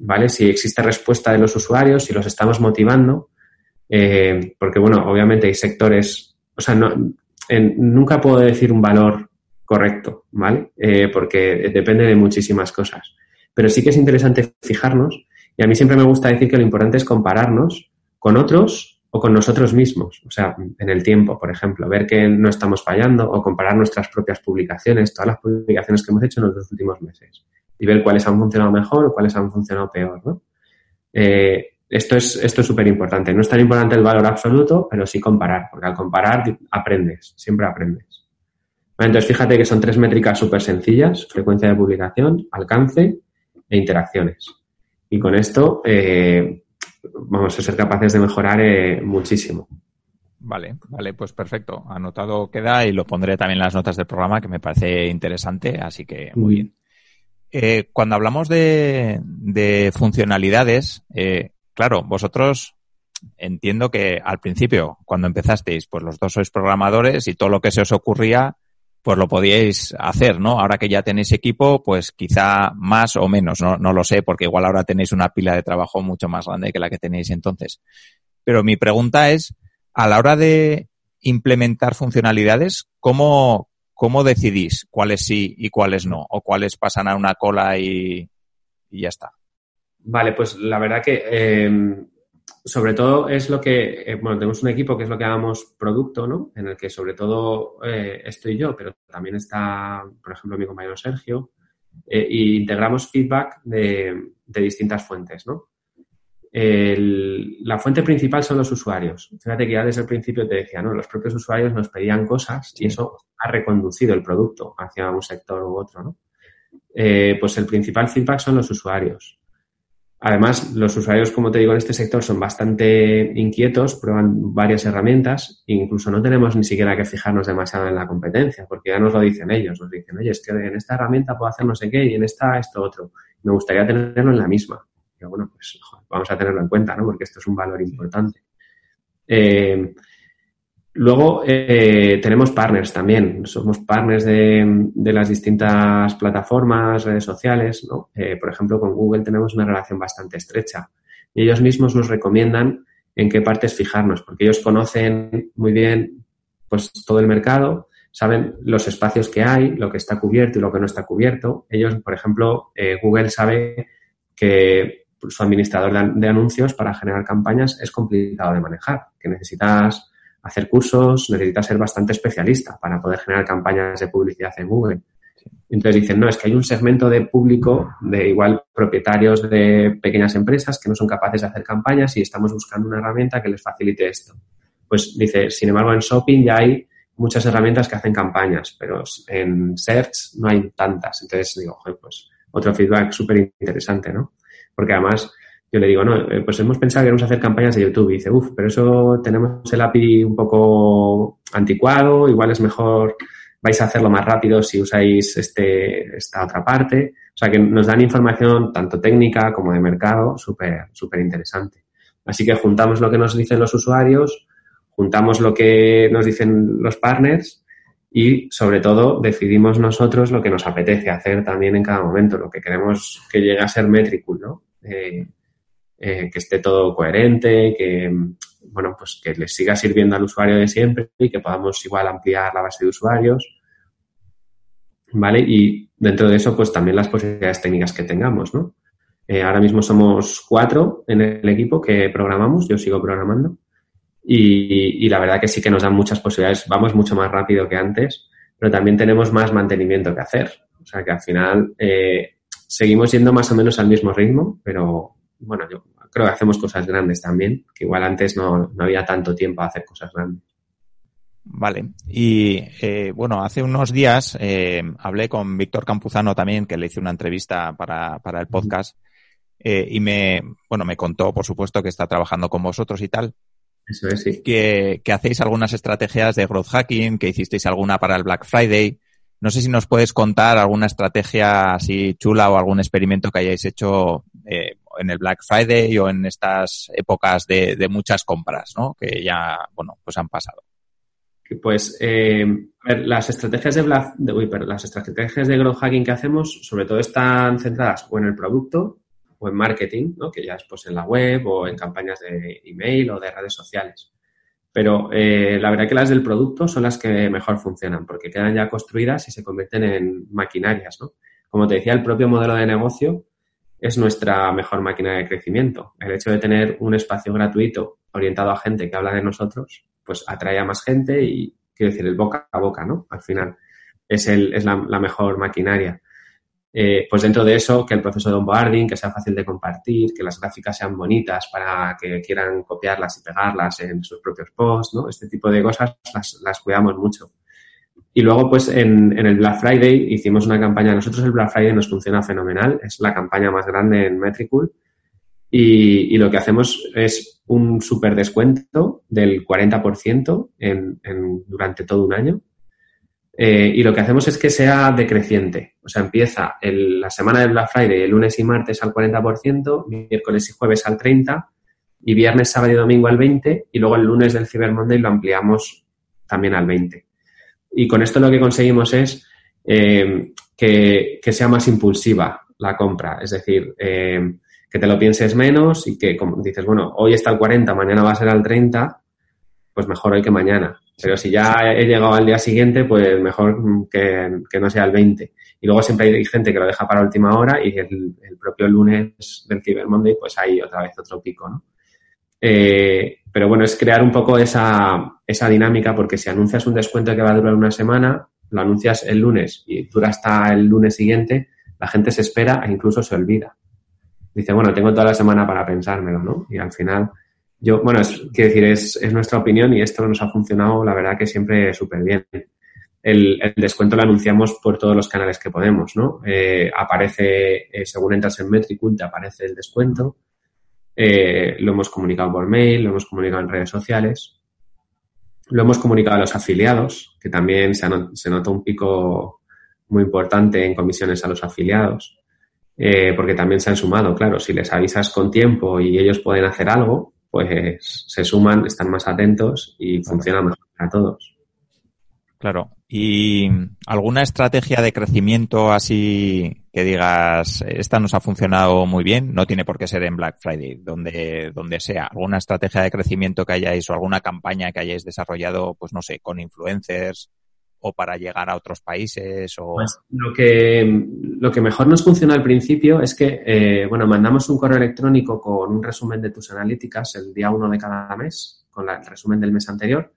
¿vale? Si existe respuesta de los usuarios, si los estamos motivando, eh, porque, bueno, obviamente hay sectores, o sea, no, en, nunca puedo decir un valor correcto, ¿vale? Eh, porque depende de muchísimas cosas. Pero sí que es interesante fijarnos. Y a mí siempre me gusta decir que lo importante es compararnos con otros o con nosotros mismos. O sea, en el tiempo, por ejemplo, ver que no estamos fallando o comparar nuestras propias publicaciones, todas las publicaciones que hemos hecho en los dos últimos meses y ver cuáles han funcionado mejor o cuáles han funcionado peor, ¿no? Eh, esto es esto es súper importante. No es tan importante el valor absoluto, pero sí comparar, porque al comparar aprendes, siempre aprendes. Bueno, entonces, fíjate que son tres métricas súper sencillas: frecuencia de publicación, alcance e interacciones. Y con esto eh, vamos a ser capaces de mejorar eh, muchísimo. Vale, vale, pues perfecto. Anotado queda y lo pondré también en las notas del programa, que me parece interesante, así que muy bien. Eh, cuando hablamos de, de funcionalidades, eh, claro, vosotros entiendo que al principio, cuando empezasteis, pues los dos sois programadores y todo lo que se os ocurría, pues lo podíais hacer, ¿no? Ahora que ya tenéis equipo, pues quizá más o menos, no, no lo sé, porque igual ahora tenéis una pila de trabajo mucho más grande que la que tenéis entonces. Pero mi pregunta es, a la hora de implementar funcionalidades, ¿cómo, cómo decidís cuáles sí y cuáles no? ¿O cuáles pasan a una cola y, y ya está? Vale, pues la verdad que eh, sobre todo es lo que, eh, bueno, tenemos un equipo que es lo que llamamos producto, ¿no? En el que sobre todo eh, estoy yo, pero también está, por ejemplo, mi compañero Sergio, eh, y integramos feedback de, de distintas fuentes, ¿no? El, la fuente principal son los usuarios. Fíjate que ya desde el principio te decía, ¿no? Los propios usuarios nos pedían cosas y eso ha reconducido el producto hacia un sector u otro, ¿no? Eh, pues el principal feedback son los usuarios. Además, los usuarios, como te digo, en este sector son bastante inquietos, prueban varias herramientas e incluso no tenemos ni siquiera que fijarnos demasiado en la competencia, porque ya nos lo dicen ellos. Nos dicen, oye, es que en esta herramienta puedo hacer no sé qué y en esta esto otro. Me gustaría tenerlo en la misma. Y bueno, pues joder, vamos a tenerlo en cuenta, ¿no? Porque esto es un valor importante. Eh, luego, eh, tenemos partners también. Somos partners de, de las distintas plataformas, redes sociales, ¿no? Eh, por ejemplo, con Google tenemos una relación bastante estrecha. Y ellos mismos nos recomiendan en qué partes fijarnos, porque ellos conocen muy bien, pues, todo el mercado, saben los espacios que hay, lo que está cubierto y lo que no está cubierto. Ellos, por ejemplo, eh, Google sabe que su administrador de anuncios para generar campañas es complicado de manejar, que necesitas hacer cursos, necesitas ser bastante especialista para poder generar campañas de publicidad en Google. Entonces dicen, no, es que hay un segmento de público, de igual propietarios de pequeñas empresas que no son capaces de hacer campañas y estamos buscando una herramienta que les facilite esto. Pues dice, sin embargo, en Shopping ya hay muchas herramientas que hacen campañas, pero en Search no hay tantas. Entonces digo, joder, pues otro feedback súper interesante, ¿no? Porque además yo le digo, no, pues hemos pensado que queremos hacer campañas de YouTube. Y dice, uff, pero eso tenemos el A P I un poco anticuado, igual es mejor, vais a hacerlo más rápido si usáis este esta otra parte. O sea, que nos dan información tanto técnica como de mercado súper súper interesante. Así que juntamos lo que nos dicen los usuarios, juntamos lo que nos dicen los partners y, sobre todo, decidimos nosotros lo que nos apetece hacer también en cada momento, lo que queremos que llegue a ser Metricool, ¿no? Eh, eh, que esté todo coherente, que, bueno, pues que le siga sirviendo al usuario de siempre y que podamos igual ampliar la base de usuarios, ¿vale? Y dentro de eso, pues también las posibilidades técnicas que tengamos, ¿no? Eh, ahora mismo somos cuatro en el equipo que programamos, yo sigo programando. Y, y la verdad que sí que nos dan muchas posibilidades. Vamos mucho más rápido que antes, pero también tenemos más mantenimiento que hacer. O sea, que al final eh, seguimos yendo más o menos al mismo ritmo, pero, bueno, yo creo que hacemos cosas grandes también, que igual antes no, no había tanto tiempo a hacer cosas grandes. Vale. Y, eh, bueno, hace unos días eh, hablé con Víctor Campuzano también, que le hice una entrevista para, para el podcast, eh, y me, bueno, me contó, por supuesto, que está trabajando con vosotros y tal. Eso es, sí. Que, que hacéis algunas estrategias de growth hacking, que hicisteis alguna para el Black Friday. No sé si nos puedes contar alguna estrategia así chula o algún experimento que hayáis hecho eh, en el Black Friday o en estas épocas de, de muchas compras, ¿no? Que ya, bueno, pues han pasado. Pues, eh, a ver, las estrategias de Black, de, uy, pero las estrategias de growth hacking que hacemos, sobre todo están centradas o en el producto o en marketing, ¿no? Que ya es pues en la web o en campañas de email o de redes sociales. Pero eh, la verdad que las del producto son las que mejor funcionan porque quedan ya construidas y se convierten en maquinarias, ¿no? Como te decía, el propio modelo de negocio es nuestra mejor maquinaria de crecimiento. El hecho de tener un espacio gratuito orientado a gente que habla de nosotros, pues atrae a más gente y, quiero decir, el boca a boca, ¿no? Al final es, el, es la, la mejor maquinaria. Eh, pues dentro de eso, que el proceso de onboarding, que sea fácil de compartir, que las gráficas sean bonitas para que quieran copiarlas y pegarlas en sus propios posts, ¿no? Este tipo de cosas las, las cuidamos mucho. Y luego, pues, en, en el Black Friday hicimos una campaña. Nosotros el Black Friday nos funciona fenomenal. Es la campaña más grande en Metricool. Y, y lo que hacemos es un súper descuento del cuarenta por ciento en, en, durante todo un año. Eh, y lo que hacemos es que sea decreciente. O sea, empieza el, la semana del Black Friday, el lunes y martes al cuarenta por ciento, miércoles y jueves al treinta por ciento, y viernes, sábado y domingo al veinte por ciento, y luego el lunes del Cyber Monday lo ampliamos también al veinte por ciento. Y con esto lo que conseguimos es eh, que, que sea más impulsiva la compra. Es decir, eh, que te lo pienses menos y que como dices, bueno, hoy está al cuarenta por ciento, mañana va a ser al treinta por ciento, pues mejor hoy que mañana. Pero si ya he llegado al día siguiente, pues mejor que, que no sea el veinte. Y luego siempre hay gente que lo deja para última hora y el, el propio lunes del Cyber Monday, pues hay otra vez otro pico, ¿no? Eh, pero bueno, es crear un poco esa, esa dinámica porque si anuncias un descuento que va a durar una semana, lo anuncias el lunes y dura hasta el lunes siguiente, la gente se espera e incluso se olvida. Dice, bueno, tengo toda la semana para pensármelo, ¿no? Y al final... Yo, bueno, es, quiero decir, es, es nuestra opinión y esto nos ha funcionado, la verdad, que siempre súper bien. El, el descuento lo anunciamos por todos los canales que podemos, ¿no? Eh, aparece, eh, según entras en Metricool, te aparece el descuento. Eh, lo hemos comunicado por mail, lo hemos comunicado en redes sociales. Lo hemos comunicado a los afiliados, que también se, anot- se notó un pico muy importante en comisiones a los afiliados. Eh, porque también se han sumado, claro, si les avisas con tiempo y ellos pueden hacer algo, pues se suman, están más atentos y funciona mejor para todos. Claro. ¿Y alguna estrategia de crecimiento así que digas, esta nos ha funcionado muy bien? No tiene por qué ser en Black Friday, donde, donde sea. ¿Alguna estrategia de crecimiento que hayáis o alguna campaña que hayáis desarrollado, pues no sé, con influencers o para llegar a otros países? O... Pues lo que, lo que mejor nos funciona al principio es que, eh, bueno, mandamos un correo electrónico con un resumen de tus analíticas el día uno de cada mes, con la, el resumen del mes anterior,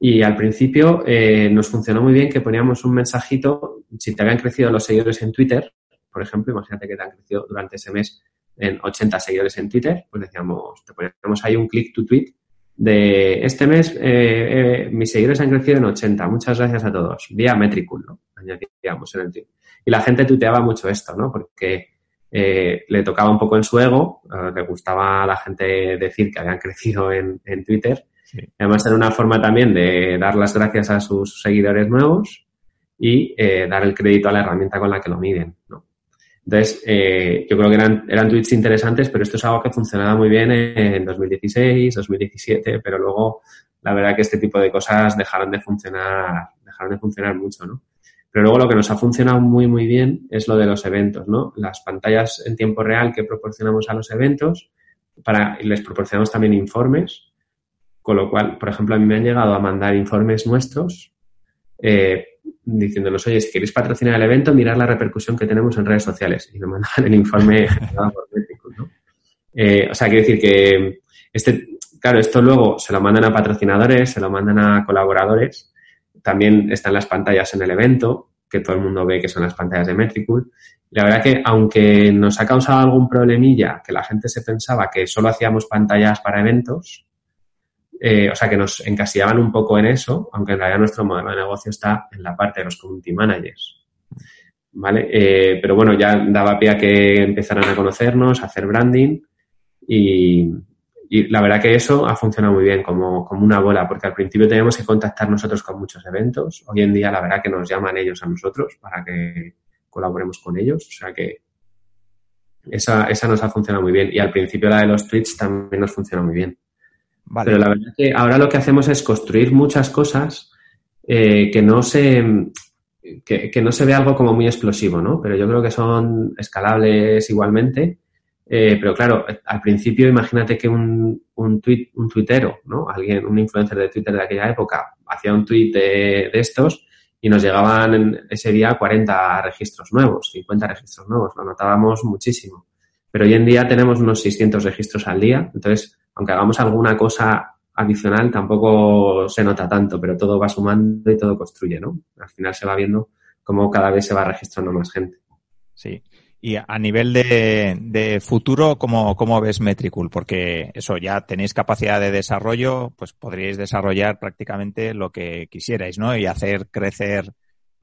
y al principio eh, nos funcionó muy bien que poníamos un mensajito, si te habían crecido los seguidores en Twitter, por ejemplo, imagínate que te han crecido durante ese mes en ochenta seguidores en Twitter, pues decíamos, te poníamos ahí un click to tweet, de este mes eh, eh, mis seguidores han crecido en ochenta, muchas gracias a todos, vía Metricool, ¿no? Añadíamos en el tweet. Y la gente tuiteaba mucho esto, ¿no? Porque eh, le tocaba un poco en su ego, eh, le gustaba a la gente decir que habían crecido en, en Twitter. Sí. Además era una forma también de dar las gracias a sus seguidores nuevos y eh, dar el crédito a la herramienta con la que lo miden, ¿no? Entonces, eh, yo creo que eran, eran tweets interesantes, pero esto es algo que funcionaba muy bien en dos mil dieciséis, dos mil diecisiete, pero luego la verdad que este tipo de cosas dejaron de funcionar, dejaron de funcionar mucho, ¿no? Pero luego lo que nos ha funcionado muy, muy bien es lo de los eventos, ¿no? Las pantallas en tiempo real que proporcionamos a los eventos, para, les proporcionamos también informes, con lo cual, por ejemplo, a mí me han llegado a mandar informes nuestros, eh, diciéndonos, oye, si queréis patrocinar el evento, mirad la repercusión que tenemos en redes sociales. Y nos mandan el informe generado por Metricool, ¿no? Eh, o sea, quiero decir que, este claro, esto luego se lo mandan a patrocinadores, se lo mandan a colaboradores. También están las pantallas en el evento, que todo el mundo ve que son las pantallas de Metricool. La verdad que, aunque nos ha causado algún problemilla, que la gente se pensaba que solo hacíamos pantallas para eventos, Eh, o sea, que nos encasillaban un poco en eso, aunque en realidad nuestro modelo de negocio está en la parte de los community managers. ¿vale? Eh, pero bueno, ya daba pie a que empezaran a conocernos, a hacer branding y, y la verdad que eso ha funcionado muy bien, como, como una bola, porque al principio teníamos que contactar nosotros con muchos eventos. Hoy en día la verdad que nos llaman ellos a nosotros para que colaboremos con ellos, o sea que esa, esa nos ha funcionado muy bien y al principio la de los tweets también nos funciona muy bien. Vale. Pero la verdad que ahora lo que hacemos es construir muchas cosas eh, que no se... Que, que no se ve algo como muy explosivo, ¿no? Pero yo creo que son escalables igualmente. Eh, pero claro, al principio imagínate que un, un tuit, un tuitero, ¿no? Alguien, un influencer de Twitter de aquella época, hacía un tuit de, de estos y nos llegaban en ese día cuarenta registros nuevos, cincuenta registros nuevos. Lo notábamos muchísimo. Pero hoy en día tenemos unos seiscientos registros al día. Entonces, aunque hagamos alguna cosa adicional tampoco se nota tanto, pero todo va sumando y todo construye, ¿no? Al final se va viendo cómo cada vez se va registrando más gente. Sí. Y a nivel de, de futuro, ¿cómo, cómo ves Metricool? Porque eso, ya tenéis capacidad de desarrollo, pues podríais desarrollar prácticamente lo que quisierais, ¿no? Y hacer crecer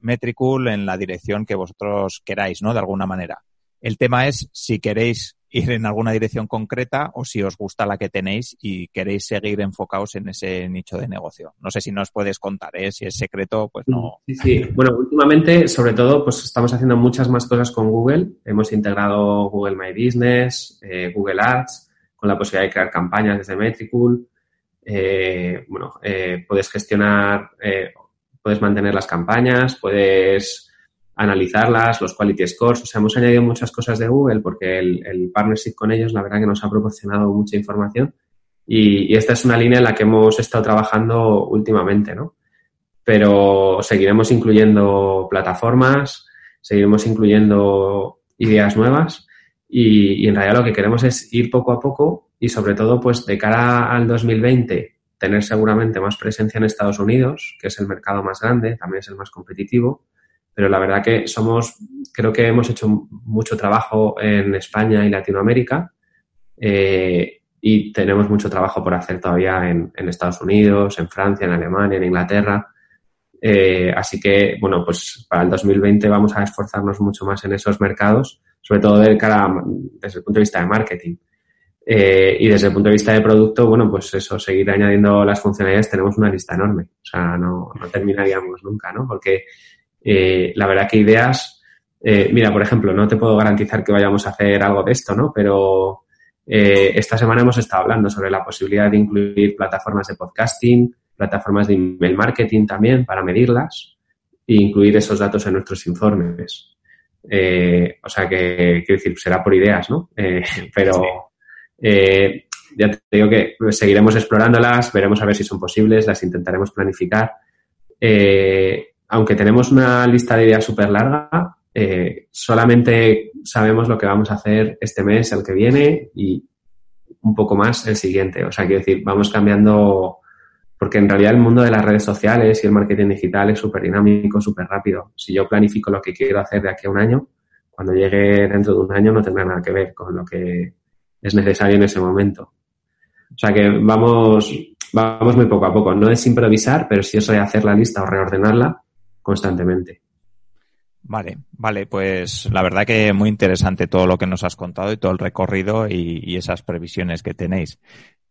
Metricool en la dirección que vosotros queráis, ¿no? De alguna manera. El tema es si queréis ir en alguna dirección concreta o si os gusta la que tenéis y queréis seguir enfocados en ese nicho de negocio. No sé si nos puedes contar, ¿eh? Si es secreto, pues no. Sí, sí. Bueno, últimamente, sobre todo, pues estamos haciendo muchas más cosas con Google. Hemos integrado Google My Business, eh, Google Ads, con la posibilidad de crear campañas desde Metricool. Eh, bueno, eh, puedes gestionar, eh, puedes mantener las campañas, puedes analizarlas, los quality scores, o sea, hemos añadido muchas cosas de Google porque el, el partnership con ellos, la verdad que nos ha proporcionado mucha información y, y esta es una línea en la que hemos estado trabajando últimamente, ¿no? Pero seguiremos incluyendo plataformas, seguiremos incluyendo ideas nuevas y, y en realidad lo que queremos es ir poco a poco y sobre todo, pues, de cara al dos mil veinte, tener seguramente más presencia en Estados Unidos, que es el mercado más grande, también es el más competitivo. Pero la verdad que somos, creo que hemos hecho mucho trabajo en España y Latinoamérica eh, y tenemos mucho trabajo por hacer todavía en, en Estados Unidos, en Francia, en Alemania, en Inglaterra. Eh, así que, bueno, pues para el dos mil veinte vamos a esforzarnos mucho más en esos mercados, sobre todo de cara a, desde el punto de vista de marketing. Eh, y desde el punto de vista de producto, bueno, pues eso, seguir añadiendo las funcionalidades, tenemos una lista enorme. O sea, no, no terminaríamos nunca, ¿no? Porque... Eh, la verdad que ideas, eh, mira, por ejemplo, no te puedo garantizar que vayamos a hacer algo de esto, ¿no? Pero eh, esta semana hemos estado hablando sobre la posibilidad de incluir plataformas de podcasting, plataformas de email marketing también para medirlas e incluir esos datos en nuestros informes. Eh, o sea que, quiero decir, será por ideas, ¿no? Eh, pero eh, ya te digo que seguiremos explorándolas, veremos a ver si son posibles, las intentaremos planificar. Eh, Aunque tenemos una lista de ideas súper larga, eh, solamente sabemos lo que vamos a hacer este mes, el que viene y un poco más el siguiente. O sea, quiero decir, vamos cambiando porque en realidad el mundo de las redes sociales y el marketing digital es súper dinámico, súper rápido. Si yo planifico lo que quiero hacer de aquí a un año, cuando llegue dentro de un año no tendrá nada que ver con lo que es necesario en ese momento. O sea que vamos, vamos muy poco a poco. No es improvisar, pero sí es rehacer la lista o reordenarla constantemente. Vale, vale, pues la verdad que muy interesante todo lo que nos has contado y todo el recorrido y, y esas previsiones que tenéis.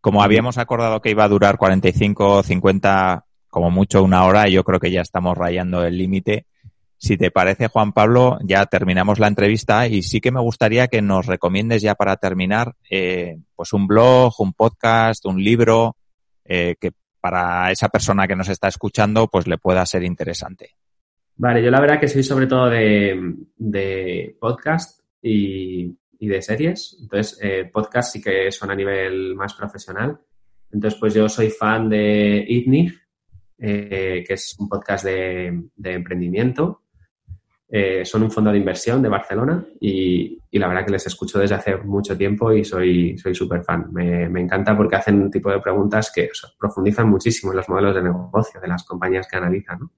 Como habíamos acordado que iba a durar cuarenta y cinco, cincuenta, como mucho una hora, yo creo que ya estamos rayando el límite. Si te parece, Juan Pablo, ya terminamos la entrevista y sí que me gustaría que nos recomiendes ya para terminar eh, pues un blog, un podcast, un libro eh, que para esa persona que nos está escuchando pues le pueda ser interesante. Vale, yo la verdad que soy sobre todo de, de podcast y, y de series. Entonces, eh, podcast sí que son a nivel más profesional. Entonces, pues yo soy fan de I D N I, eh, que es un podcast de, de emprendimiento. Eh, son un fondo de inversión de Barcelona y, y la verdad que les escucho desde hace mucho tiempo y soy soy súper fan. Me, me encanta porque hacen un tipo de preguntas que, o sea, profundizan muchísimo en los modelos de negocio de las compañías que analizan, ¿no?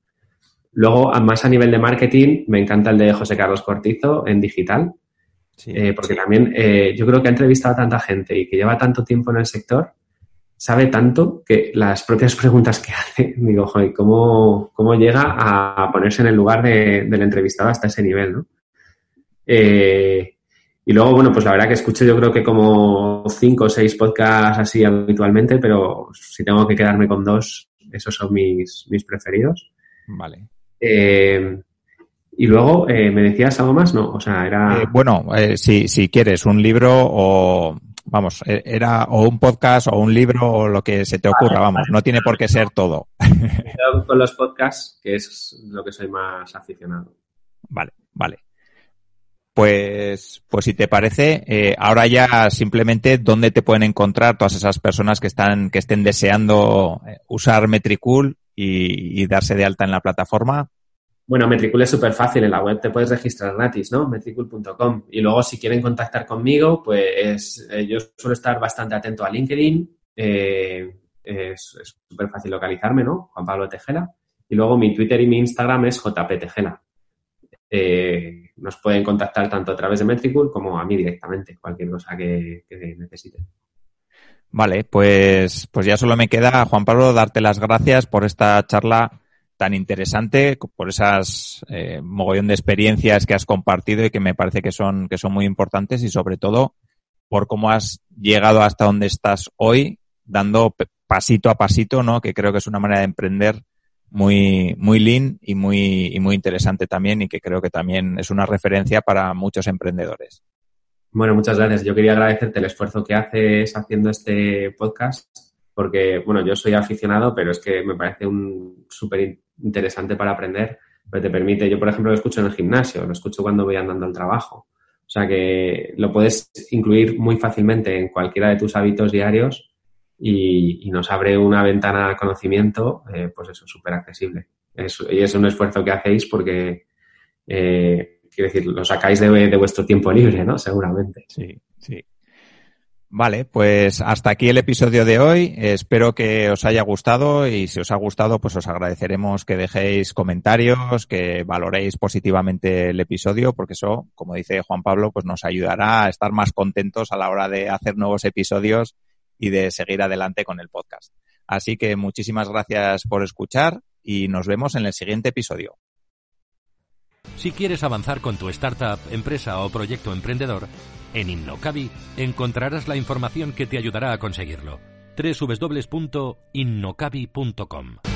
Luego, más a nivel de marketing, me encanta el de José Carlos Cortizo en digital, sí, eh, porque sí. también eh, yo creo que ha entrevistado a tanta gente y que lleva tanto tiempo en el sector sabe tanto que las propias preguntas que hace, digo, joder, ¿cómo, cómo llega a ponerse en el lugar de, del entrevistado hasta ese nivel, ¿no? Eh, y luego, bueno, pues la verdad que escucho yo creo que como cinco o seis podcasts así habitualmente, pero si tengo que quedarme con dos, esos son mis, mis preferidos. Vale. Eh, y luego, eh, ¿me decías algo más? No, o sea, era... Eh, bueno, eh, si, si quieres, un libro o... Vamos, era o un podcast o un libro o lo que se te ocurra, vamos, no tiene por qué ser todo. Con los podcasts, que es lo que soy más aficionado. Vale, vale. Pues, pues si te parece, eh, ahora ya simplemente dónde te pueden encontrar todas esas personas que están, que estén deseando usar Metricool y, y darse de alta en la plataforma. Bueno, Metricool es súper fácil, en la web te puedes registrar gratis, ¿no? metricool punto com. Y luego, si quieren contactar conmigo, pues eh, yo suelo estar bastante atento a LinkedIn. Eh, es súper fácil localizarme, ¿no? Juan Pablo Tejela. Y luego mi Twitter y mi Instagram es jota pe tejela. Eh, nos pueden contactar tanto a través de Metricool como a mí directamente, cualquier cosa que, que necesiten. Vale, pues, pues ya solo me queda, Juan Pablo, darte las gracias por esta charla tan interesante, por esas eh, mogollón de experiencias que has compartido y que me parece que son que son muy importantes, y sobre todo por cómo has llegado hasta donde estás hoy, dando pasito a pasito, ¿no? Que creo que es una manera de emprender muy muy lean y muy y muy interesante también, y que creo que también es una referencia para muchos emprendedores. Bueno, muchas gracias. Yo quería agradecerte el esfuerzo que haces haciendo este podcast, porque, bueno, yo soy aficionado, pero es que me parece un súper interesante para aprender, pero te permite, yo por ejemplo lo escucho en el gimnasio, lo escucho cuando voy andando al trabajo, o sea que lo puedes incluir muy fácilmente en cualquiera de tus hábitos diarios y, y nos abre una ventana de conocimiento, eh, pues eso, súper accesible, es, y es un esfuerzo que hacéis porque, eh, quiero decir, lo sacáis de, de vuestro tiempo libre, ¿no? Seguramente. Sí, sí. Vale, pues hasta aquí el episodio de hoy. Espero que os haya gustado, y si os ha gustado, pues os agradeceremos que dejéis comentarios, que valoréis positivamente el episodio, porque eso, como dice Juan Pablo, pues nos ayudará a estar más contentos a la hora de hacer nuevos episodios y de seguir adelante con el podcast. Así que muchísimas gracias por escuchar y nos vemos en el siguiente episodio. Si quieres avanzar con tu startup, empresa o proyecto emprendedor, en InnoCabi encontrarás la información que te ayudará a conseguirlo. doble u doble u doble u punto innocabi punto com